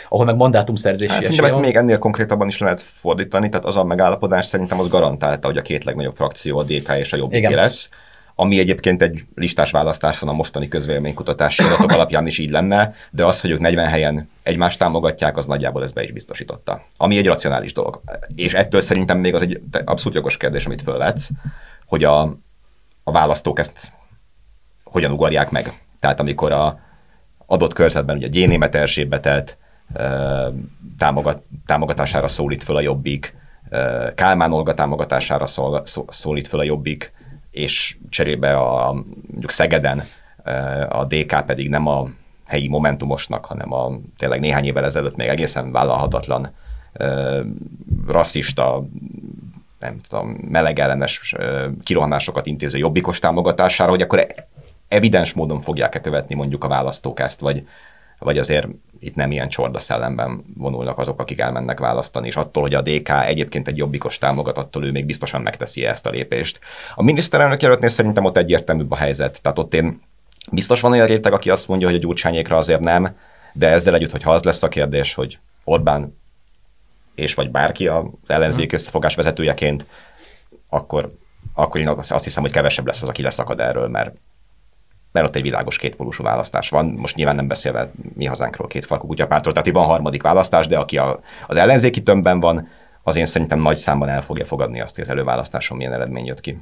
ahol meg mandátumszerzési hát, esélye. Szerintem ezt még ennél konkrétabban is lehet fordítani, tehát az a megállapodás szerintem az garantálta, hogy a két legnagyobb frakció, a dé ká és a Jobbik lesz, ami egyébként egy listás választáson a mostani közvéleménykutatási adatok alapján is így lenne, de az, hogy ők negyven helyen egymást támogatják, az nagyjából ezt be is biztosította. Ami egy racionális dolog. És ettől szerintem még az egy abszolút jogos kérdés, amit fölvetsz, hogy a, a választók ezt hogyan ugarják meg. Tehát amikor a adott körzetben ugye Gyénémet Erzsébetet támogat, támogatására szólít föl a Jobbik, Kálmán Olga támogatására szól, szólít föl a Jobbik, és cserébe a, mondjuk Szegeden a dé ká pedig nem a helyi Momentumosnak, hanem a tényleg néhány évvel ezelőtt még egészen vállalhatatlan rasszista, nem tudom, melegellenes kirohanásokat intéző jobbikos támogatására, hogy akkor evidens módon fogják-e követni mondjuk a választók ezt, vagy, vagy azért itt nem ilyen csorda szellemben vonulnak azok, akik elmennek választani, és attól, hogy a dé ká egyébként egy jobbikos támogat, attól ő még biztosan megteszi ezt a lépést. A miniszterelnök jelöltnél szerintem ott egyértelműbb a helyzet. Tehát ott én biztos van olyan réteg, aki azt mondja, hogy a Gyurcsányékra azért nem, de ezzel együtt, hogyha az lesz a kérdés, hogy Orbán és vagy bárki az ellenzék összefogás vezetőjeként, akkor, akkor én azt hiszem, hogy kevesebb lesz az, aki leszakad erről, mert mert ott egy világos kétpólusú választás van, most nyilván nem beszélve Mi Hazánkról, két farkú kutyapártról, tehát van harmadik választás, de aki a, az ellenzéki tömbben van, az én szerintem nagy számban el fogja fogadni azt, hogy az előválasztáson milyen eredmény jött ki.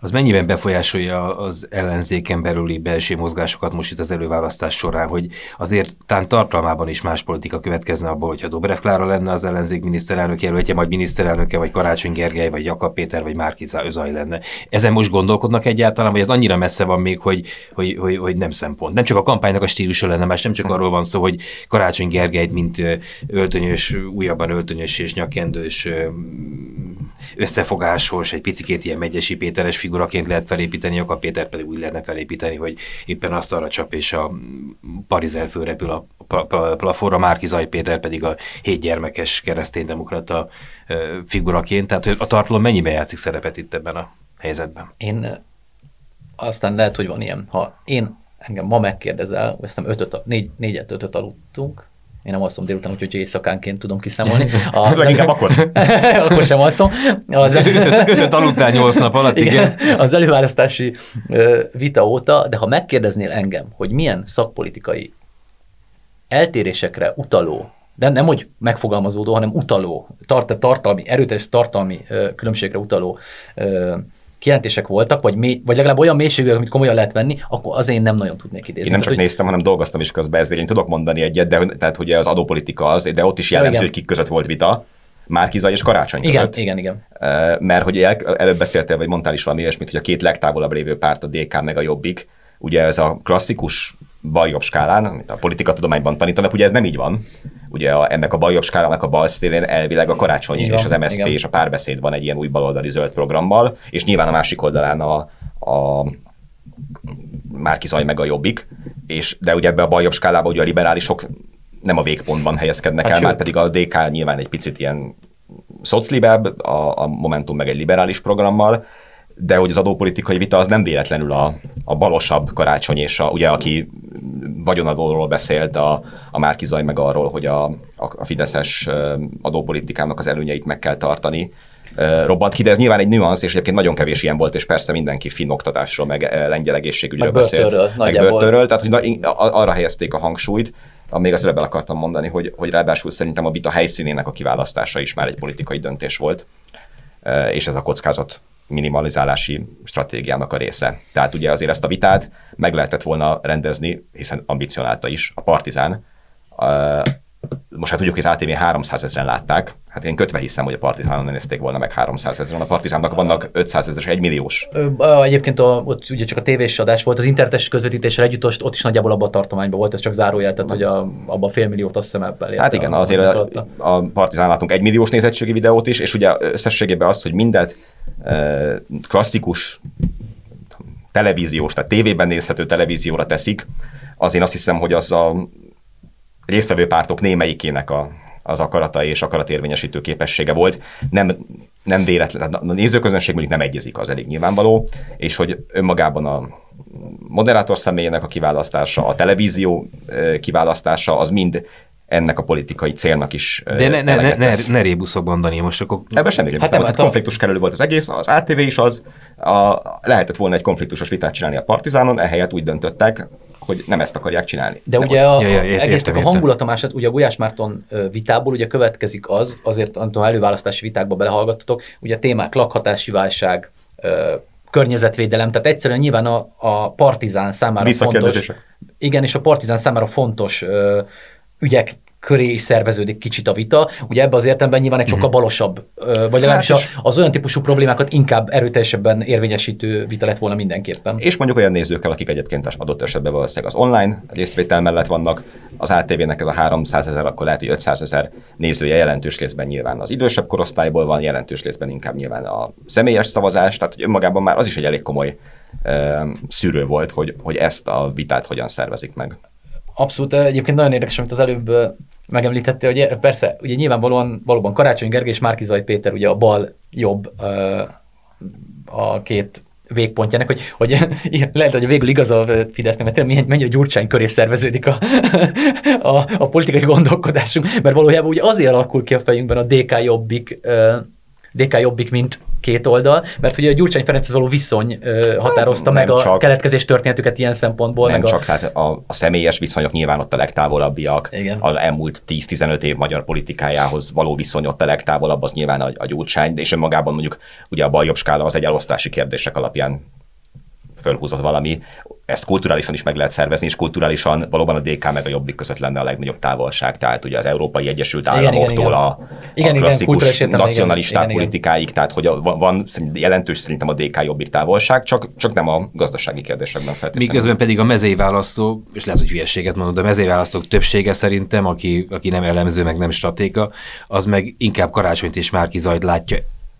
Az mennyiben befolyásolja az ellenzéken belüli belső mozgásokat most itt az előválasztás során, hogy azért tán tartalmában is más politika következne abból, hogyha Dobrev Klára lenne az ellenzék miniszterelnök jelöltje, majd miniszterelnöke, vagy Karácsony Gergely, vagy Jakab Péter, vagy Márki-Zay lenne. Ezen most gondolkodnak egyáltalán, vagy ez annyira messze van még, hogy, hogy, hogy, hogy nem szempont. Nem csak a kampánynak a stílusa lenne más, nem csak arról van szó, hogy Karácsony Gergelyt, mint öltönyös, újabban öltönyös és nyakendős összefogásos, egy picikét ilyen Medgyessy Péteres figuraként lehet felépíteni, akkor Péter pedig úgy lehetne felépíteni, hogy éppen azt arra csap, és a Partizán fölrepül a plafonra, Márki-Zay Péter pedig a hétgyermekes kereszténydemokrata figuraként. Tehát a tartalom mennyiben játszik szerepet itt ebben a helyzetben? Én aztán lehet, hogy van ilyen, ha én engem ma megkérdezel, azt hiszem ötöt, négy, négyet, ötöt aludtunk, én nem alszom délután, úgyhogy éjszakánként tudom kiszámolni. A, leginkább akkor. Akkor sem alszom. Ötöt aludtál nyolc nap alatt, igen. igen. Az előválasztási vita óta, de ha megkérdeznél engem, hogy milyen szakpolitikai eltérésekre utaló, de nem hogy megfogalmazódó, hanem utaló, tart, tartalmi, erőteljes tartalmi különbségre utaló kijelentések voltak, vagy, mély, vagy legalább olyan mélységűek, amit komolyan lehet venni, akkor az én nem nagyon tudnék idézni. Én nem csak tehát, néztem, hogy... hanem dolgoztam is közben, ezért én tudok mondani egyet, de tehát, hogy az adópolitika az, de ott is jellemző, hogy kik között volt vita, Márki-Zay és Karácsony között. Igen, igen, igen. Mert hogy el, előbb beszéltél, vagy mondtál is valami ilyesmit, hogy a két legtávolabb lévő párt, a dé ká meg a Jobbik, ugye ez a klasszikus baljobb skálán, amit a politikatudományban tanítanak, ugye ez nem így van. Ugye a, ennek a baljobb skálának a bal szélén elvileg a Karácsony igen, és az em es zé pé igen. és a Párbeszéd van egy ilyen új baloldali zöld programmal, és nyilván a másik oldalán a, a Márki-Zay meg a Jobbik, és, de ugye ebbe a baljobb skálában ugye a liberálisok nem a végpontban helyezkednek hát el, sőt. Már pedig a dé ká nyilván egy picit ilyen szoclibebb, a, a Momentum meg egy liberális programmal, de hogy az adópolitikai vita az nem véletlenül a, a balosabb Karácsony, és a, ugye aki vagyonadóról beszélt, a, a Márki-Zay meg arról, hogy a, a fideszes adópolitikának az előnyeit meg kell tartani, robbant ki, de ez nyilván egy nüansz, és egyébként nagyon kevés ilyen volt, és persze mindenki finn oktatásról, meg lengyel egészségügyről beszélt, meg börtönről, tehát hogy arra helyezték a hangsúlyt, még az előbb el akartam mondani, hogy, hogy ráadásul szerintem a vita helyszínének a kiválasztása is már egy politikai döntés volt, és ez a kockázat minimalizálási stratégiának a része. Tehát ugye azért ezt a vitát meg lehetett volna rendezni, hiszen ambicionálta is a Partizán. Most hát tudjuk, hogy az á té vén háromszázezren látták, hát én kötve hiszem, hogy a Partizánon nézték volna meg háromszázezren, a Partizánnak vannak ötszázezres, egymilliós. Egyébként a, ott ugye csak a tévés adás volt, az internetes közvetítésre együtt ott is nagyjából abban a tartományban volt, ez csak zárójel, tehát hogy a, abban félmilliót azt hiszem elérte. Hát igen, a, azért a, a Partizán látunk egymilliós nézettségi videót is, és ugye összességében az, hogy mindent klasszikus televíziós, tehát tévében nézhető televízióra teszik, az én azt hiszem, hogy az a résztvevő pártok némelyikének a, az akarata és akaratérvényesítő képessége volt. Nem, nem véletlen, a nézőközönség mondjuk nem egyezik, az elég nyilvánvaló, és hogy önmagában a moderátor személyének a kiválasztása, a televízió kiválasztása, az mind ennek a politikai célnak is. De ne, ne, ne, ne, ne rébuszokban, Dani, most akkor... Ebben semmi hát nem, nem volt, a... konfliktus kerülő volt az egész, az á té vé is az, a, lehetett volna egy konfliktusos vitát csinálni a Partizánon, ehelyett úgy döntöttek, hogy nem ezt akarják csinálni. De nem ugye a, ja, ja, ért, egész értem, a hangulatomását, ugye a Gulyás Márton vitából ugye következik az, azért antal előválasztási vitákba belehallgattatok, ugye a témák lakhatási válság, környezetvédelem, tehát egyszerűen nyilván a, a Partizán számára fontos... Igen, és a Partizán számára fontos ö, ügyek köré is szerveződik kicsit a vita. Ugye ebben az értelemben nyilván egy sokkal balosabb, vagy legalábbis az olyan típusú problémákat inkább erőteljesebben érvényesítő vita lett volna mindenképpen. És mondjuk olyan nézőkkel, akik egyébként adott esetben valószínűleg az online részvétel mellett vannak, az á té vének ez a háromszázezer, akkor lehet, hogy ötszázezer nézője jelentős részben nyilván az idősebb korosztályból van, jelentős részben inkább nyilván a személyes szavazás, tehát hogy önmagában már az is egy elég komoly ö, szűrő volt, hogy, hogy ezt a vitát hogyan szervezik meg. Abszolút, egyébként nagyon érdekes, amit az előbb megemlítettél, hogy persze, ugye nyilvánvalóan valóban Karácsony Gergely és Márki-Zay Péter, ugye a bal-jobb a két végpontjának, hogy, hogy lehet, hogy végül igaz a Fidesznek, mert mennyire Gyurcsány köré szerveződik a, a, a politikai gondolkodásunk, mert valójában ugye azért alakul ki a fejünkben a dé ká Jobbik, dé ká Jobbik, mint két oldal, mert ugye a Gyurcsány Ferenchez való viszony ö, határozta nem meg csak, a keletkezés történetüket ilyen szempontból. Nem meg csak, a... hát a, a személyes viszonyok nyilván ott a legtávolabbiak, igen. Az elmúlt tíz-tizenöt év magyar politikájához való viszony ott a legtávolabb, az nyilván a, a Gyurcsány, és önmagában mondjuk ugye a bal-jobb skála az egy elosztási kérdések alapján fölhúzott valami, ezt kulturálisan is meg lehet szervezni, és kulturálisan valóban a dé ká meg a Jobbik között lenne a legnagyobb távolság, tehát ugye az Európai Egyesült Államoktól a, a klasszikus nacionalisták politikáig, tehát hogy a, van jelentős szerintem a dé ká Jobbik távolság, csak, csak nem a gazdasági kérdésekben feltétlenül. Miközben pedig a mezei választó, és lehet, hogy hülyeséget mondod, de a mezei választók többsége szerintem, aki, aki nem elemző, meg nem stratéga, az meg inkább Karácsonyt és Márki-Zayt látja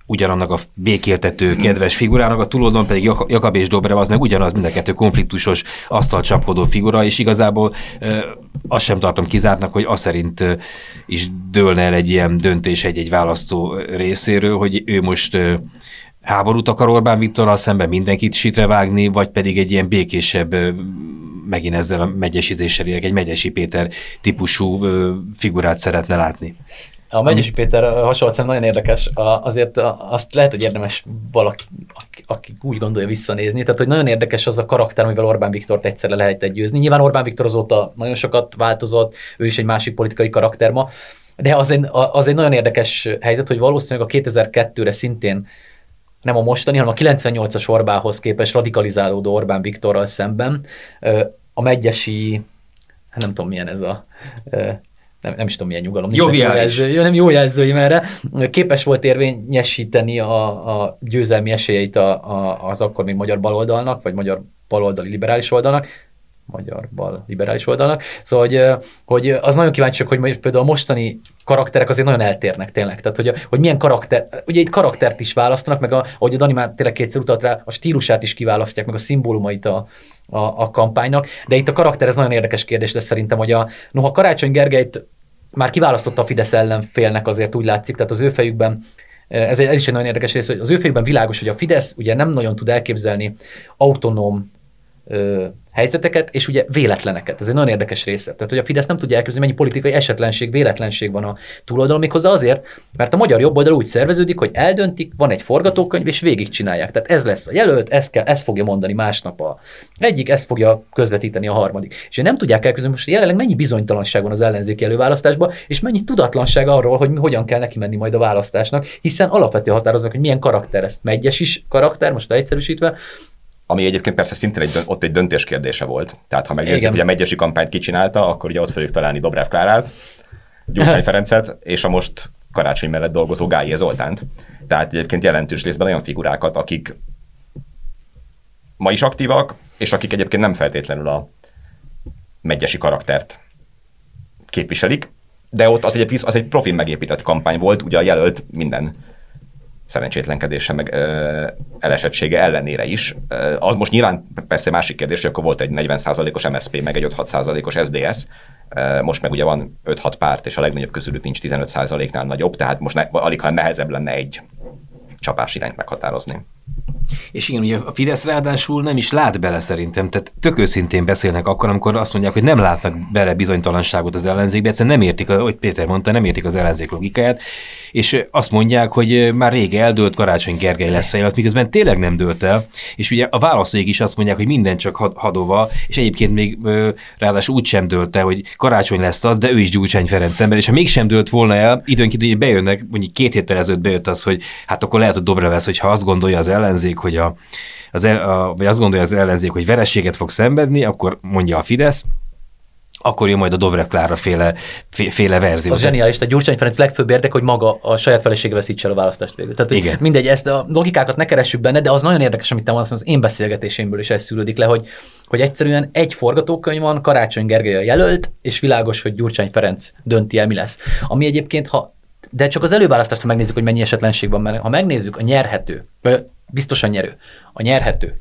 ugyanannak a békéltető, kedves figurának, a túloldalon pedig Jakab és Dobrev, az meg ugyanaz, mind a kettő konfliktusos, asztalcsapkodó figura, és igazából e, azt sem tartom kizártnak, hogy azt szerint is dőlne el egy ilyen döntés egy-egy választó részéről, hogy ő most e, háborút akar Orbán Viktorral szemben, mindenkit sítre vágni, vagy pedig egy ilyen békésebb, e, megint ezzel a megyesizéssel, egy Medgyessy Péter típusú e, figurát szeretne látni. A Medgyessy Péter hasonlat nagyon érdekes, azért azt lehet, hogy érdemes valaki, aki úgy gondolja, visszanézni, tehát hogy nagyon érdekes az a karakter, amivel Orbán Viktort egyszerre lehetett győzni. Nyilván Orbán Viktor azóta nagyon sokat változott, ő is egy másik politikai karakter ma, de az egy, az egy nagyon érdekes helyzet, hogy valószínűleg a kétezer-kettőre szintén nem a mostani, hanem a kilencvennyolcas Orbánhoz képest radikalizálódó Orbán Viktorral szemben a Medgyessy, nem tudom milyen ez a... Nem, nem is tudom, milyen nyugalom. Jó jelző, nem jó jelzőim erre. Képes volt érvényesíteni a, a győzelmi esélyeit a, a, az akkor még magyar baloldalnak, vagy magyar baloldali liberális oldalnak. Magyar bal liberális oldalnak. Szóval, hogy, hogy az nagyon kíváncsiak, hogy például a mostani karakterek azért nagyon eltérnek tényleg. Tehát, hogy, hogy milyen karakter, ugye itt karaktert is választanak, meg a, ahogy a Dani már tényleg kétszer utalt rá, a stílusát is kiválasztják, meg a szimbólumait a, a, a kampánynak. De itt a karakter, ez nagyon érdekes kérdés lesz szerintem, hogy a, noha Karácsony Gergelyt már kiválasztotta a Fidesz ellenfélnek, azért úgy látszik, tehát az ő fejükben, ez, ez is egy nagyon érdekes rész, hogy az ő fejükben világos, hogy a Fidesz ugye nem nagyon tud elképzelni autonóm ö, helyzeteket, és ugye véletleneket. Ez egy nagyon érdekes része. Tehát, hogy a Fidesz nem tudja elképzelni, mennyi politikai esetlenség, véletlenség van a túloldalon, méghozzá azért, mert a magyar jobb oldal úgy szerveződik, hogy eldöntik, van egy forgatókönyv, és végigcsinálják. Tehát ez lesz a jelölt, ezt, kell, ezt fogja mondani másnap a egyik, ezt fogja közvetíteni a harmadik. És nem tudják elképzelni, most jelenleg mennyi bizonytalanság van az ellenzéki előválasztásban, és mennyi tudatlanság arról, hogy hogyan kell neki menni majd a választásnak, hiszen alapvető határoznak, hogy milyen karakter ez. Medgyessy karakter, most leegyszerűsítve, ami egyébként persze szintén egy, ott egy döntés kérdése volt. Tehát ha megnézzük, hogy a Medgyessy kampányt ki csinálta, akkor ugye ott fogjuk találni Dobrev Klárát, Gyurcsány Ferencet és a most Karácsony mellett dolgozó Gályé Zoltánt. Tehát egyébként jelentős részben olyan figurákat, akik ma is aktívak, és akik egyébként nem feltétlenül a medgyessy karaktert képviselik, de ott az egy, az egy profin megépített kampány volt, ugye a jelölt minden szerencsétlenkedése meg ö, elesettsége ellenére is. Ö, az most nyilván persze másik kérdés, hogy akkor volt egy negyven százalékos em es zé pé, meg egy öt-hat százalékos es zé dé es, ö, most meg ugye van öt-hat párt, és a legnagyobb közülük nincs tizenöt százaléknál nagyobb, tehát most ne, alig hanem nehezebb lenne egy csapás irányt meghatározni. És igen, ugye a Fidesz ráadásul nem is lát bele szerintem, tehát tök őszintén beszélnek akkor, amikor azt mondják, hogy nem látnak bele bizonytalanságot az ellenzékbe, egyszerűen nem értik, ahogy Péter mondta, nem értik az ellenzék logikáját, és azt mondják, hogy már rég eldőlt, Karácsony Gergely lesz a jelölt, miközben tényleg nem dőlt el, és ugye a válaszolók is azt mondják, hogy minden csak hadova, és egyébként még ráadásul úgy sem dőlt el, hogy Karácsony lesz az, de ő is Gyurcsány Ferenc ember, és ha mégsem dőlt volna el, időnként bejönnek, mondjuk két héttel ezelőtt bejött az, hogy hát akkor lehet, hogy Dobrev lesz, hogyha azt gondolja az ellenzék, hogy a, az el, a, vagy azt gondolja az ellenzék, hogy vereséget fog szenvedni, akkor mondja a Fidesz, akkor jön majd a Dobrev Klára féle, féle verzió. Az zseniális, tehát Gyurcsány Ferenc legfőbb érdek, hogy maga a saját felesége veszítse el a választást végül. Tehát igen. Mindegy, ezt a logikákat ne keressük benne, de az nagyon érdekes, amit te mondasz, az én beszélgetéseimből is ez szűrődik le, hogy, hogy egyszerűen egy forgatókönyv van, Karácsony Gergely a jelölt, és világos, hogy Gyurcsány Ferenc dönti el, mi lesz. Ami egyébként, ha, de csak az előválasztást, ha megnézzük, hogy mennyi esetlenség van, mert ha megnézzük, a nyerhető, biztosan nyerő. A nyerhető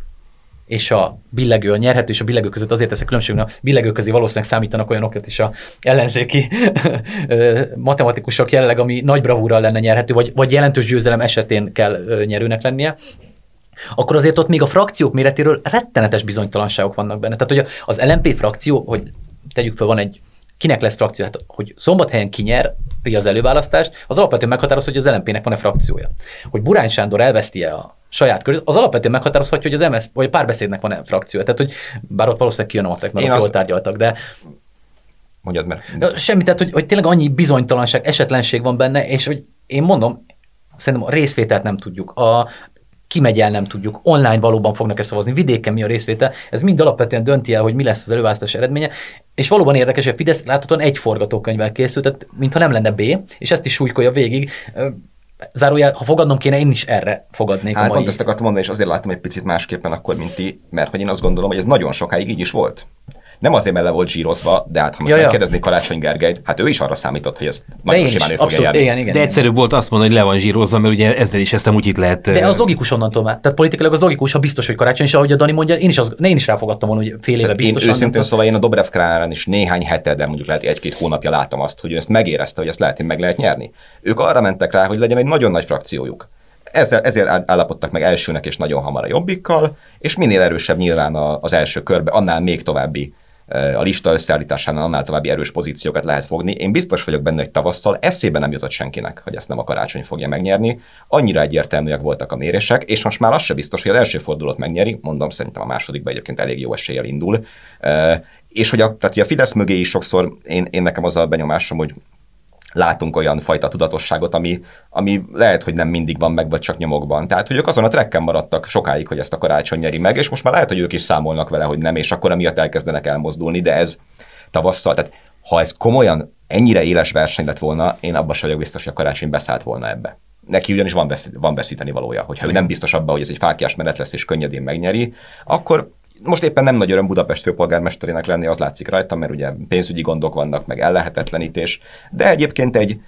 és a billegő, a nyerhető és a billegő között azért teszek különbség, mert a billegő közé valószínűleg számítanak olyanokat is a ellenzéki matematikusok jelenleg, ami nagy bravúrral lenne nyerhető, vagy, vagy jelentős győzelem esetén kell nyerőnek lennie, akkor azért ott még a frakciók méretéről rettenetes bizonytalanságok vannak benne. Tehát, hogy az el em pé frakció, hogy tegyük fel, van egy kinek lesz frakció, hát, hogy Szombathelyen kinyeri az előválasztást, az alapvetően meghatározhatja, hogy az el em pének van-e frakciója. Hogy Burány Sándor elveszti-e a saját körét, az alapvetően meghatározhatja, hogy az em es zé pé, vagy a Párbeszédnek van-e frakciója. Tehát, hogy bár ott valószínűleg kijön a matek, mert én ott az... jól tárgyaltak, de... Mondjad meg. De semmi, tehát, hogy, hogy tényleg annyi bizonytalanság, esetlenség van benne, és hogy én mondom, szerintem a részvételt nem tudjuk, a kimegy el nem tudjuk, online valóban fognak-e szavazni, vidéken mi a részvétel, ez mind alapvetően dönti el, hogy mi lesz az előválasztás eredménye, és valóban érdekes, hogy a Fidesz láthatóan egy forgatókönyvvel készült, tehát mintha nem lenne B, és ezt is súlykolja végig, zárójel, ha fogadnom kéne, én is erre fogadnék. Hát a mai... pont ezt akartam mondani, és azért látom egy picit másképpen akkor, mint ti, mert hogy én azt gondolom, hogy ez nagyon sokáig így is volt. Nem azért, mert le volt zsírozva, de hát ha most megkérdeznék Karácsony Gergelyt, hát ő is arra számított, hogy ezt nagyon simán ő fogja járni. Igen, igen, de egyszerűbb igen. Volt azt mondani, hogy le van zsírozva, mert ugye ezzel is ezt amúgy itt lehet... De az logikus onnantól már. Tehát politikailag az logikus, ha biztos, hogy Karácsony, és ahogy a Dani mondja, én is, az, én is ráfogadtam volna, hogy fél éve biztos. Én őszintén szóval én a Dobrev Klárán is néhány hete, de mondjuk lehet egy-két hónapja láttam azt, hogy ő ezt megérezte, hogy ezt lehet, hogy meg lehet nyerni. Ők arra mentek rá, hogy legyen egy nagyon nagy frakciójuk. Ezzel, ezért állapodtak meg elsőnek és nagyon hamar a Jobbikkal, és minél erősebb nyilván az első körbe, annál még további a lista összeállításánál annál további erős pozíciókat lehet fogni. Én biztos vagyok benne, hogy tavasszal eszébe nem jutott senkinek, hogy ezt nem a Karácsony fogja megnyerni. Annyira egyértelműek voltak a mérések, és most már az se biztos, hogy az első fordulót megnyeri, mondom, szerintem a másodikban egyébként elég jó eséllyel indul. És hogy a, tehát a Fidesz mögé is sokszor, én, én nekem az a benyomásom, hogy látunk olyan fajta tudatosságot, ami, ami lehet, hogy nem mindig van meg, vagy csak nyomokban. Tehát, hogy ők azon a trekken maradtak sokáig, hogy ezt a Karácsony nyeri meg, és most már lehet, hogy ők is számolnak vele, hogy nem, és akkor emiatt elkezdenek elmozdulni, de ez tavasszal, tehát ha ez komolyan ennyire éles verseny lett volna, én abban sem vagyok biztos, hogy a Karácsony beszállt volna ebbe. Neki ugyanis van, vesz, van veszíteni valója, hogyha ő nem biztos abban, hogy ez egy fáklyás menet lesz, és könnyedén megnyeri, akkor most éppen nem nagy öröm Budapest főpolgármesterének lenni, az látszik rajta, mert ugye pénzügyi gondok vannak, meg ellehetetlenítés, de egyébként egy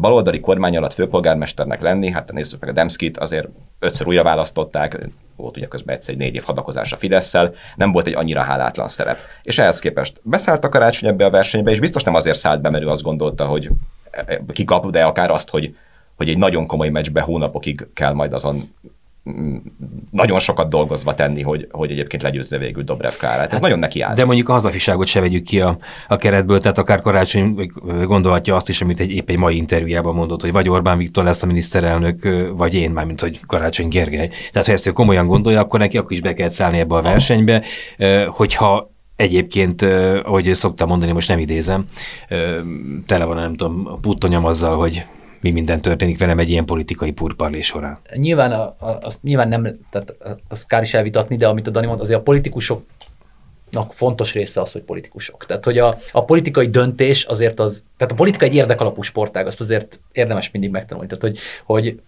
baloldali kormány alatt főpolgármesternek lenni, hát nézzük meg a Demszkit, azért ötször újra választották, volt ugye közben egyszer egy négy év hadakozás a Fidesszel, nem volt egy annyira hálátlan szerep. És ehhez képest beszállt a Karácsony ebbe a versenybe, és biztos nem azért szállt be, mert ő azt gondolta, hogy kikap, de akár azt, hogy, hogy egy nagyon komoly meccsbe hónapokig kell majd azon nagyon sokat dolgozva tenni, hogy, hogy egyébként legyőzze végül Dobrev Klárát. Ez hát, nagyon neki áll. De mondjuk a hazafiságot se vegyük ki a, a keretből, tehát akár Karácsony gondolhatja azt is, amit egy, épp egy mai interjújában mondott, hogy vagy Orbán Viktor lesz a miniszterelnök, vagy én, mármint hogy Karácsony Gergely. Tehát ha ezt ő komolyan gondolja, akkor neki akkor is be kell szállni ebbe a versenybe, hogyha egyébként, ahogy szoktam mondani, most nem idézem, tele van, nem tudom, a puttonyom azzal, hogy mi minden történik velem egy ilyen politikai purparlé során. Nyilván, a, a, azt nyilván nem, tehát azt kár is elvitatni, de amit a Dani mond, azért a politikusok fontos része az, hogy politikusok. Tehát, hogy a, a politikai döntés azért az, tehát a politika egy érdekalapú sportág, azt azért érdemes mindig megtanulni. Tehát, hogy, hogy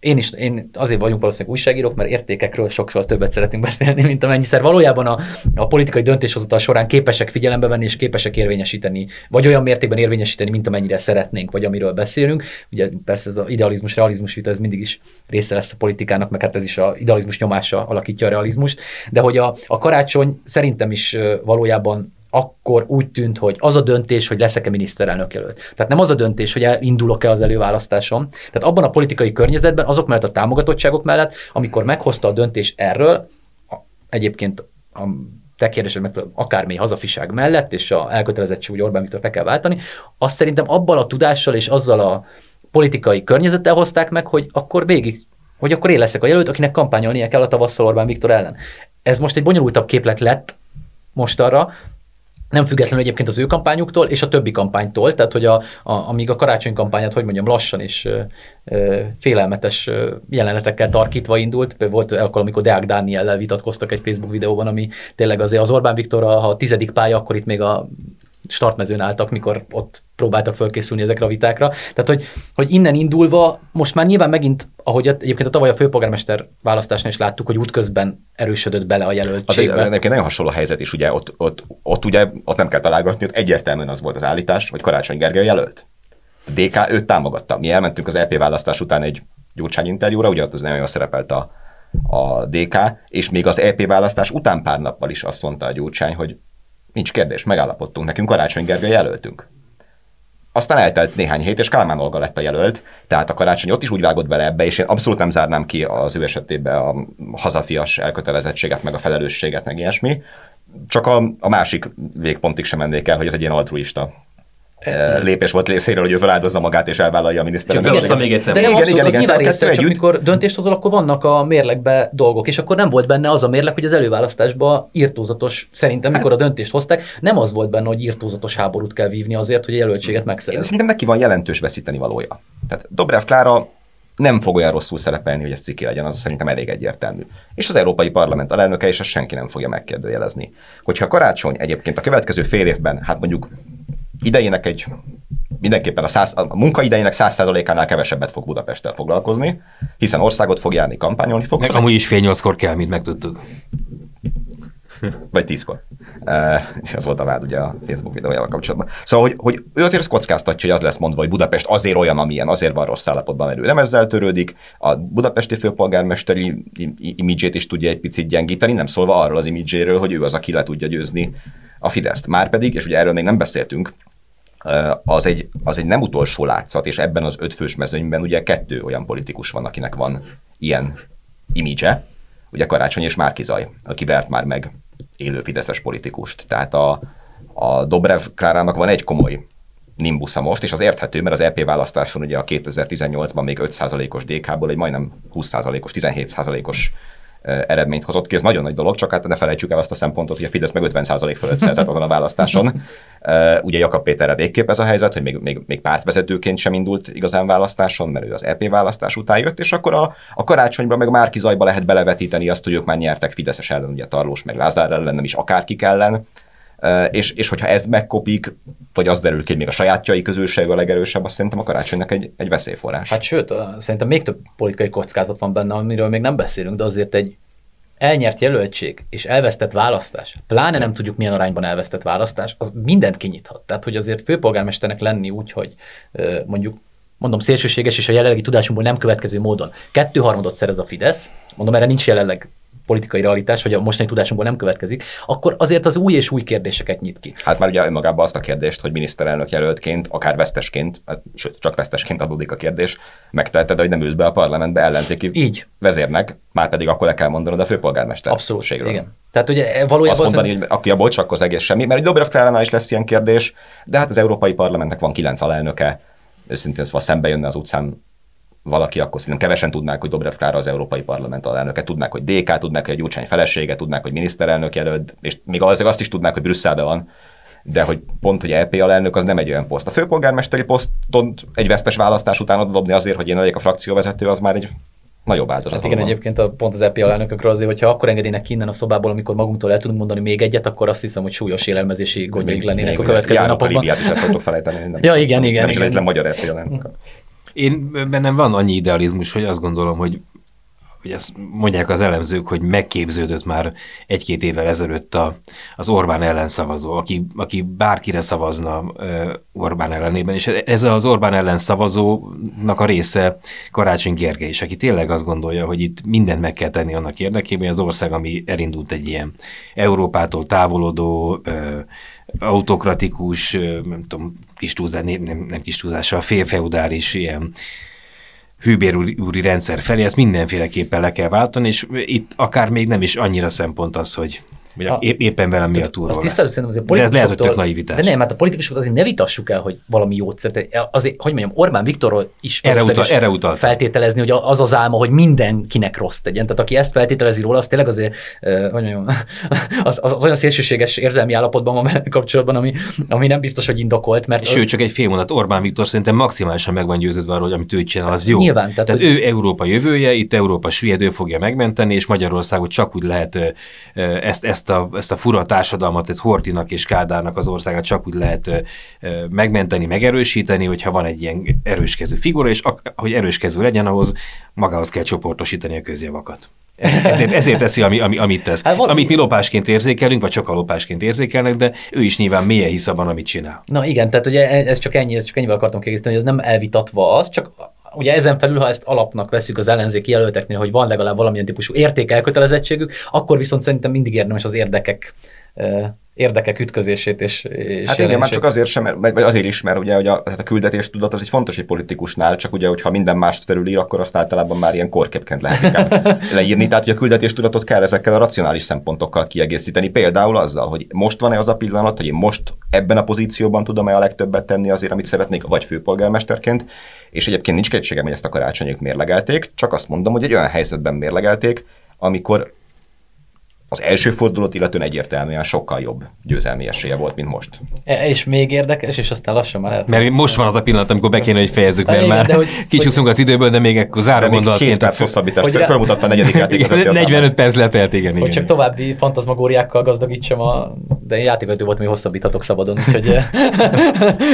én is, én azért vagyunk valószínűleg újságírók, mert értékekről sokszor többet szeretünk beszélni, mint amennyiszer valójában a, a politikai döntéshozatal során képesek figyelembe venni és képesek érvényesíteni, vagy olyan mértékben érvényesíteni, mint amennyire szeretnénk, vagy amiről beszélünk. Ugye persze ez az idealizmus, realizmus vita, ez mindig is része lesz a politikának, meg hát ez is az idealizmus nyomása alakítja a realizmust, de hogy a, a karácsony szerintem is valójában akkor úgy tűnt, hogy az a döntés, hogy leszek-e miniszterelnök jelölt. Tehát nem az a döntés, hogy indulok-e az előválasztásom. Tehát abban a politikai környezetben, azok mellett a támogatottságok mellett, amikor meghozta a döntést erről, a, egyébként a te kérdésed megfelelő akármely hazafiság mellett, és a elkötelezettség, hogy Orbán Viktor te kell váltani, azt szerintem abban a tudással és azzal a politikai környezettel hozták meg, hogy akkor végig, hogy akkor én leszek a jelölt, akinek kampányolnia kell a tavasszal Orbán Viktor ellen. Ez most egy bonyolultabb képlet lett mostanra, nem függetlenül egyébként az ő kampányuktól és a többi kampánytól, tehát hogy a, a, amíg a karácsony kampányát, hogy mondjam, lassan és ö, ö, félelmetes ö, jelenetekkel tarkítva indult, volt akkor, amikor Deák Dániellel vitatkoztak egy Facebook videóban, ami tényleg azért az Orbán Viktor, ha a tizedik pálya, akkor itt még a startmezőn álltak, mikor ott próbáltak fölkészülni ezekre a vitákra. Tehát, hogy, hogy innen indulva, most már nyilván megint, ahogy egyébként a tavaly a főpolgármester választásnál is láttuk, hogy útközben erősödött bele a jelöltségbe. Egyébként nagyon hasonló helyzet is, ugye ott, ott, ott ugye, ott nem kell találgatni, ott egyértelműen az volt az állítás, hogy Karácsony Gergely jelölt. A dé ká őt támogatta. Mi elmentünk az é pé választás után egy Gyurcsány interjúra, ugye ott az nagyon jól szerepelt a, a dé ká, és még az é pé választás után pár nappal is azt mondta a Gyurcsány, hogy nincs kérdés, megállapodtunk, nekünk Karácsony Gergely jelöltünk. Aztán eltelt néhány hét, és Kálmán Olga lett a jelölt, tehát a Karácsony ott is úgy vágott bele ebbe, és én abszolút nem zárnám ki az ő esetében a hazafias elkötelezettséget, meg a felelősséget, meg ilyesmi. Csak a, a másik végpontig sem mennék el, hogy ez egy ilyen altruista lépés volt részéről, hogy ő feláldozza magát és elvállalja a miniszterelnököt. Még egyszer. De nem abszolút, igen, az nyilván része, csak amikor döntést hozol, akkor vannak a mérlegbe dolgok, és akkor nem volt benne az a mérleg, hogy az előválasztásban írtózatos, szerintem, mikor a döntést hozták, nem az volt benne, hogy írtózatos háborút kell vívni azért, hogy a jelöltséget megszerez. Szerintem neki van jelentős veszíteni valója. Tehát Dobrev Klára nem fog olyan rosszul szerepelni, hogy ez ciki legyen, az szerintem elég egyértelmű. És az Európai Parlament alelnöke, és ezt senki nem fogja megkérdőjelezni. Hogyha Karácsony egyébként a következő fél évben, hát mondjuk idejének egy, mindenképpen a, száz, a munkaidejének száz százalékánál kevesebbet fog Budapesttel foglalkozni, hiszen országot fog járni, kampányolni fog. Nekem amúgy is fél nyolckor kell, mint megtudtuk. Vagy tízkor. Ez uh, volt a vád ugye a Facebook videójával kapcsolatban. Szóval, hogy, hogy ő azért kockáztatja, hogy az lesz mondva, hogy Budapest azért olyan, amilyen, azért van rossz állapotban, mert ő nem ezzel törődik. A budapesti főpolgármesteri imidzsét is tudja egy picit gyengíteni, nem szólva arról az imidzséről, hogy ő az, aki le tudja győzni a Fideszt. Márpedig, és ugye erről még nem beszéltünk, az egy, az egy nem utolsó látszat, és ebben az ötfős mezőnyben ugye kettő olyan politikus van, akinek van ilyen imidzse, ugye Karácsony és Márki-Zay, aki vert már meg élő fideszes politikust. Tehát a, a Dobrev Klárának van egy komoly nimbusza most, és az érthető, mert az é pé választáson ugye a kétezer-tizennyolcban még öt százalékos dé ká-ból egy majdnem húsz százalékos, tizenhét százalékos eredményt hozott ki, ez nagyon nagy dolog, csak hát ne felejtsük el azt a szempontot, hogy a Fidesz meg ötven százalék fölött szerzett azon a választáson. Ugye Jakab Péterre végképp ez a helyzet, hogy még, még, még pártvezetőként sem indult igazán választáson, mert ő az é pé választás után jött, és akkor a, a Karácsonyban meg Márki-Zayba lehet belevetíteni azt, hogy ők már nyertek Fideszes ellen, ugye Tarlós meg Lázár ellen, nem is akárkik ellen, és, és hogyha ez megkopik, vagy az derül ki, hogy még a sajátjai közülség a legerősebb, azt szerintem a Karácsonynak egy, egy veszélyforrás. Hát sőt, szerintem még több politikai kockázat van benne, amiről még nem beszélünk, de azért egy elnyert jelöltség és elvesztett választás, pláne nem tudjuk milyen arányban elvesztett választás, az mindent kinyithat. Tehát, hogy azért főpolgármesternek lenni úgy, hogy mondjuk, mondom szélsőséges és a jelenlegi tudásunkból nem következő módon kettőharmadot szerez a Fidesz, mondom erre nincs jelenleg politikai realitás, hogy a mostani tudásunkból nem következik, akkor azért az új és új kérdéseket nyit ki. Hát már ugye önmagában azt a kérdést, hogy miniszterelnök jelöltként, akár vesztesként, sőt, csak vesztesként adódik a kérdés, megteheted, hogy nem ülsz be a parlamentbe ellenzéki így vezérnek, már pedig akkor le kell mondanod a főpolgármester. Abszolút, igen. Tehát ugye valójában azt mondani, az... hogy aki a bocs, akkor az egész semmi, mert Dobrev Kláránál is lesz ilyen kérdés, de hát az Európai Parlamentnek van kilenc alelnöke, őszintén szóval szembe jönne az utcán valaki, akkor szerintem kevesen tudnák, hogy Dobrev Klára az Európai Parlament alelnöke, tudnák, hogy dé ká, tudnák, hogy a Gyurcsány felesége, tudnák, hogy miniszterelnök jelölt, és még azért azt is tudnák, hogy Brüsszelben van, de hogy pont, hogy é pé alelnök, az nem egy olyan poszt. A főpolgármesteri poszton egy vesztes választás után odadobni azért, hogy én legyek a frakcióvezető, az már egy nagyobb áldozat. Hát igen, van. Egyébként a, pont az é pé alelnökökről azért, hogyha akkor engednének innen a szobából, amikor magunktól el tudunk mondani még egyet, akkor azt hiszem, hogy súlyos élelmezési gondjaink lennének a következő napokban. Líbiát is el szoktuk felejteni. Ja, igen, igen. Nem is egyetlen magyar é pé alelnök. Én bennem van annyi idealizmus, hogy azt gondolom, hogy ugye ezt mondják az elemzők, hogy megképződött már egy-két évvel ezelőtt a, az Orbán ellenszavazó, aki, aki bárkire szavazna Orbán ellenében, és ez az Orbán ellenszavazónak a része Karácsony Gergely is, aki tényleg azt gondolja, hogy itt mindent meg kell tenni annak érdekében, hogy az ország, ami elindult egy ilyen Európától távolodó, autokratikus, nem tudom, kis túlzás, nem, nem kis túlzással, félfeudális ilyen hűbérúri rendszer felé, ezt mindenféleképpen le kell váltani, és itt akár még nem is annyira szempont az, hogy a, éppen velem mi a túlról lesz. De ez lehet, hogy tök naivitás. De nem, hát a politikusokat azért ne vitassuk el, hogy valami jót szeret. Azért, hogy mondjam, Orbán Viktorról is erre utal, erre utal. Feltételezni, hogy az az álma, hogy mindenkinek rossz tegyen. Tehát aki ezt feltételezi róla, az tényleg azért, hogy mondjam, az, az olyan szélsőséges érzelmi állapotban van kapcsolatban, ami, ami nem biztos, hogy indokolt. Mert sőt, ő... csak egy fél mondat, Orbán Viktor szerintem maximálisan meg van győződve arról, hogy amit ő csinál, az jó. Nyilván, tehát tehát hogy... ő Európa jövője, itt Európa süllyed, ő fogja megmenteni, és Magyarországot csak úgy lehet ezt, ezt A, ezt a fura társadalmat, egy Horthynak és Kádárnak az országát csak úgy lehet e, megmenteni, megerősíteni, hogyha van egy ilyen erőskező figura, és ak- hogy erőskező legyen, ahhoz magához kell csoportosítani a közjavakat. Ezért, ezért teszi, ami, ami, amit tesz. Hát, amit mi lopásként érzékelünk, vagy sokan lopásként érzékelnek, de ő is nyilván mélyen hisz abban, amit csinál. Na igen, tehát ugye ez csak ennyi, ez csak ennyivel akartam kiegészíteni, hogy ez nem elvitatva az, csak ugye ezen felül, ha ezt alapnak veszük az ellenzéki jelölteknél, hogy van legalább valamilyen típusú értékelkötelezettségük, akkor viszont szerintem mindig érdemes az érdekek, érdekek ütközését és, és hát igen, már csak azért sem, vagy azért is, mert ugye, hogy a, hát a küldetéstudat az egy fontos egy politikusnál, csak ugye, hogyha minden mást felülír, akkor azt általában már ilyen korképként lehet leírni. Tehát, hogy a küldetéstudatot kell ezekkel a racionális szempontokkal kiegészíteni. Például azzal, hogy most van-e az a pillanat, hogy én most ebben a pozícióban tudom-e a legtöbbet tenni azért, amit szeretnék, vagy főpolgármesterként. És egyébként nincs kétségem, hogy ezt a karácsonyok mérlegelték, csak azt mondom, hogy egy olyan helyzetben mérlegelték, amikor az első fordulót illetően egyértelműen sokkal jobb győzelmi esélye volt, mint most. E- és még érdekes, és aztán lassan már lehet. Mert most van az a pillanat, amikor be kéne, hogy fejezzük, mert már hogy, kicsúszunk hogy, az időből, de még akkor záró gondolatként. Két perc hosszabbítást, felmutatva a negyedik játékot. negyvenöt perc letelt, igen, igen. Hogy csak további fantazmagóriákkal gazdagítsam, a... de én játékvető voltam, hogy hosszabbítatok szabadon, úgyhogy...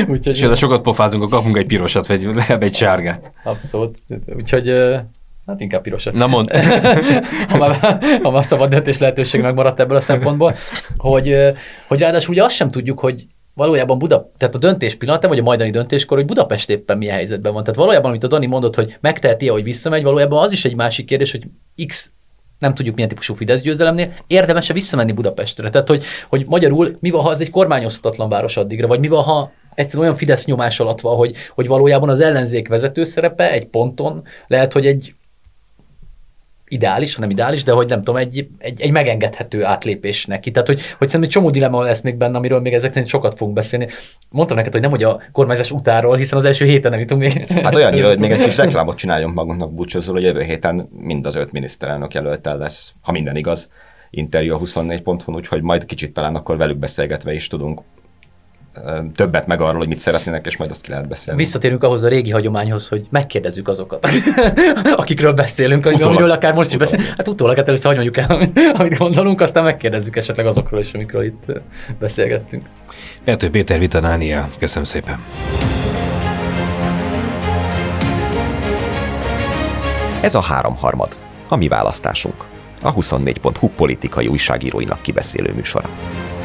úgyhogy... Sőt, ha sokat pofázunk, akkor kapunk egy pirosat, vagy egy sárgát. Abszolút. Úgyhogy... Hát inkább pirosat. Na mondd. ha, már, ha már szabad döntés lehetőség megmaradt ebből a szempontból, hogy, hogy ráadásul ugye azt sem tudjuk, hogy valójában Buda, tehát a döntés pillanatában, vagy a majdani döntéskor, hogy Budapest éppen milyen helyzetben van. Tehát valójában, amit a Dani mondott, hogy megteheti-e, hogy visszamegy, valójában az is egy másik kérdés, hogy X, nem tudjuk milyen típusú Fidesz győzelemnél, érdemes-e visszamenni Budapestre. Tehát, hogy, hogy magyarul mi van, ha ez egy kormányozhatatlan város addigra, vagy mi van, ha egyszerűen olyan Fidesz nyomás alatt van, hogy, hogy valójában az ellenzék vezető szerepe egy ponton lehet, hogy egy ideális, hanem ideális, de hogy nem tudom, egy, egy, egy megengedhető átlépés neki. Tehát, hogy, hogy szerintem egy csomó dilemma lesz még benne, amiről még ezek szerint sokat fogunk beszélni. Mondtam neked, hogy nem hogy a kormányzás utáról, hiszen az első héten nem jutunk még. Hát olyannyira, hogy még egy kis reklámot csináljunk magunknak búcsúzol, hogy jövő héten mind az öt miniszterelnök jelöltel lesz, ha minden igaz, interjú a huszonnégy pont hu-n, úgyhogy majd kicsit talán akkor velük beszélgetve is tudunk többet meg arról, hogy mit szeretnének, és majd azt ki lehet beszélni. Visszatérünk ahhoz a régi hagyományhoz, hogy megkérdezzük azokat, akikről beszélünk, utólag, amiről akár most is beszélünk. Hát utólag, hát először hagyjuk el, amit gondolunk, aztán megkérdezzük esetleg azokról is, amikről itt beszélgettünk. Pető Péter, Bita Dániel, köszönöm szépen! Ez a háromharmad, a mi választásunk, a huszonnégy pont hu politikai újságíróinak kibeszélő műsora.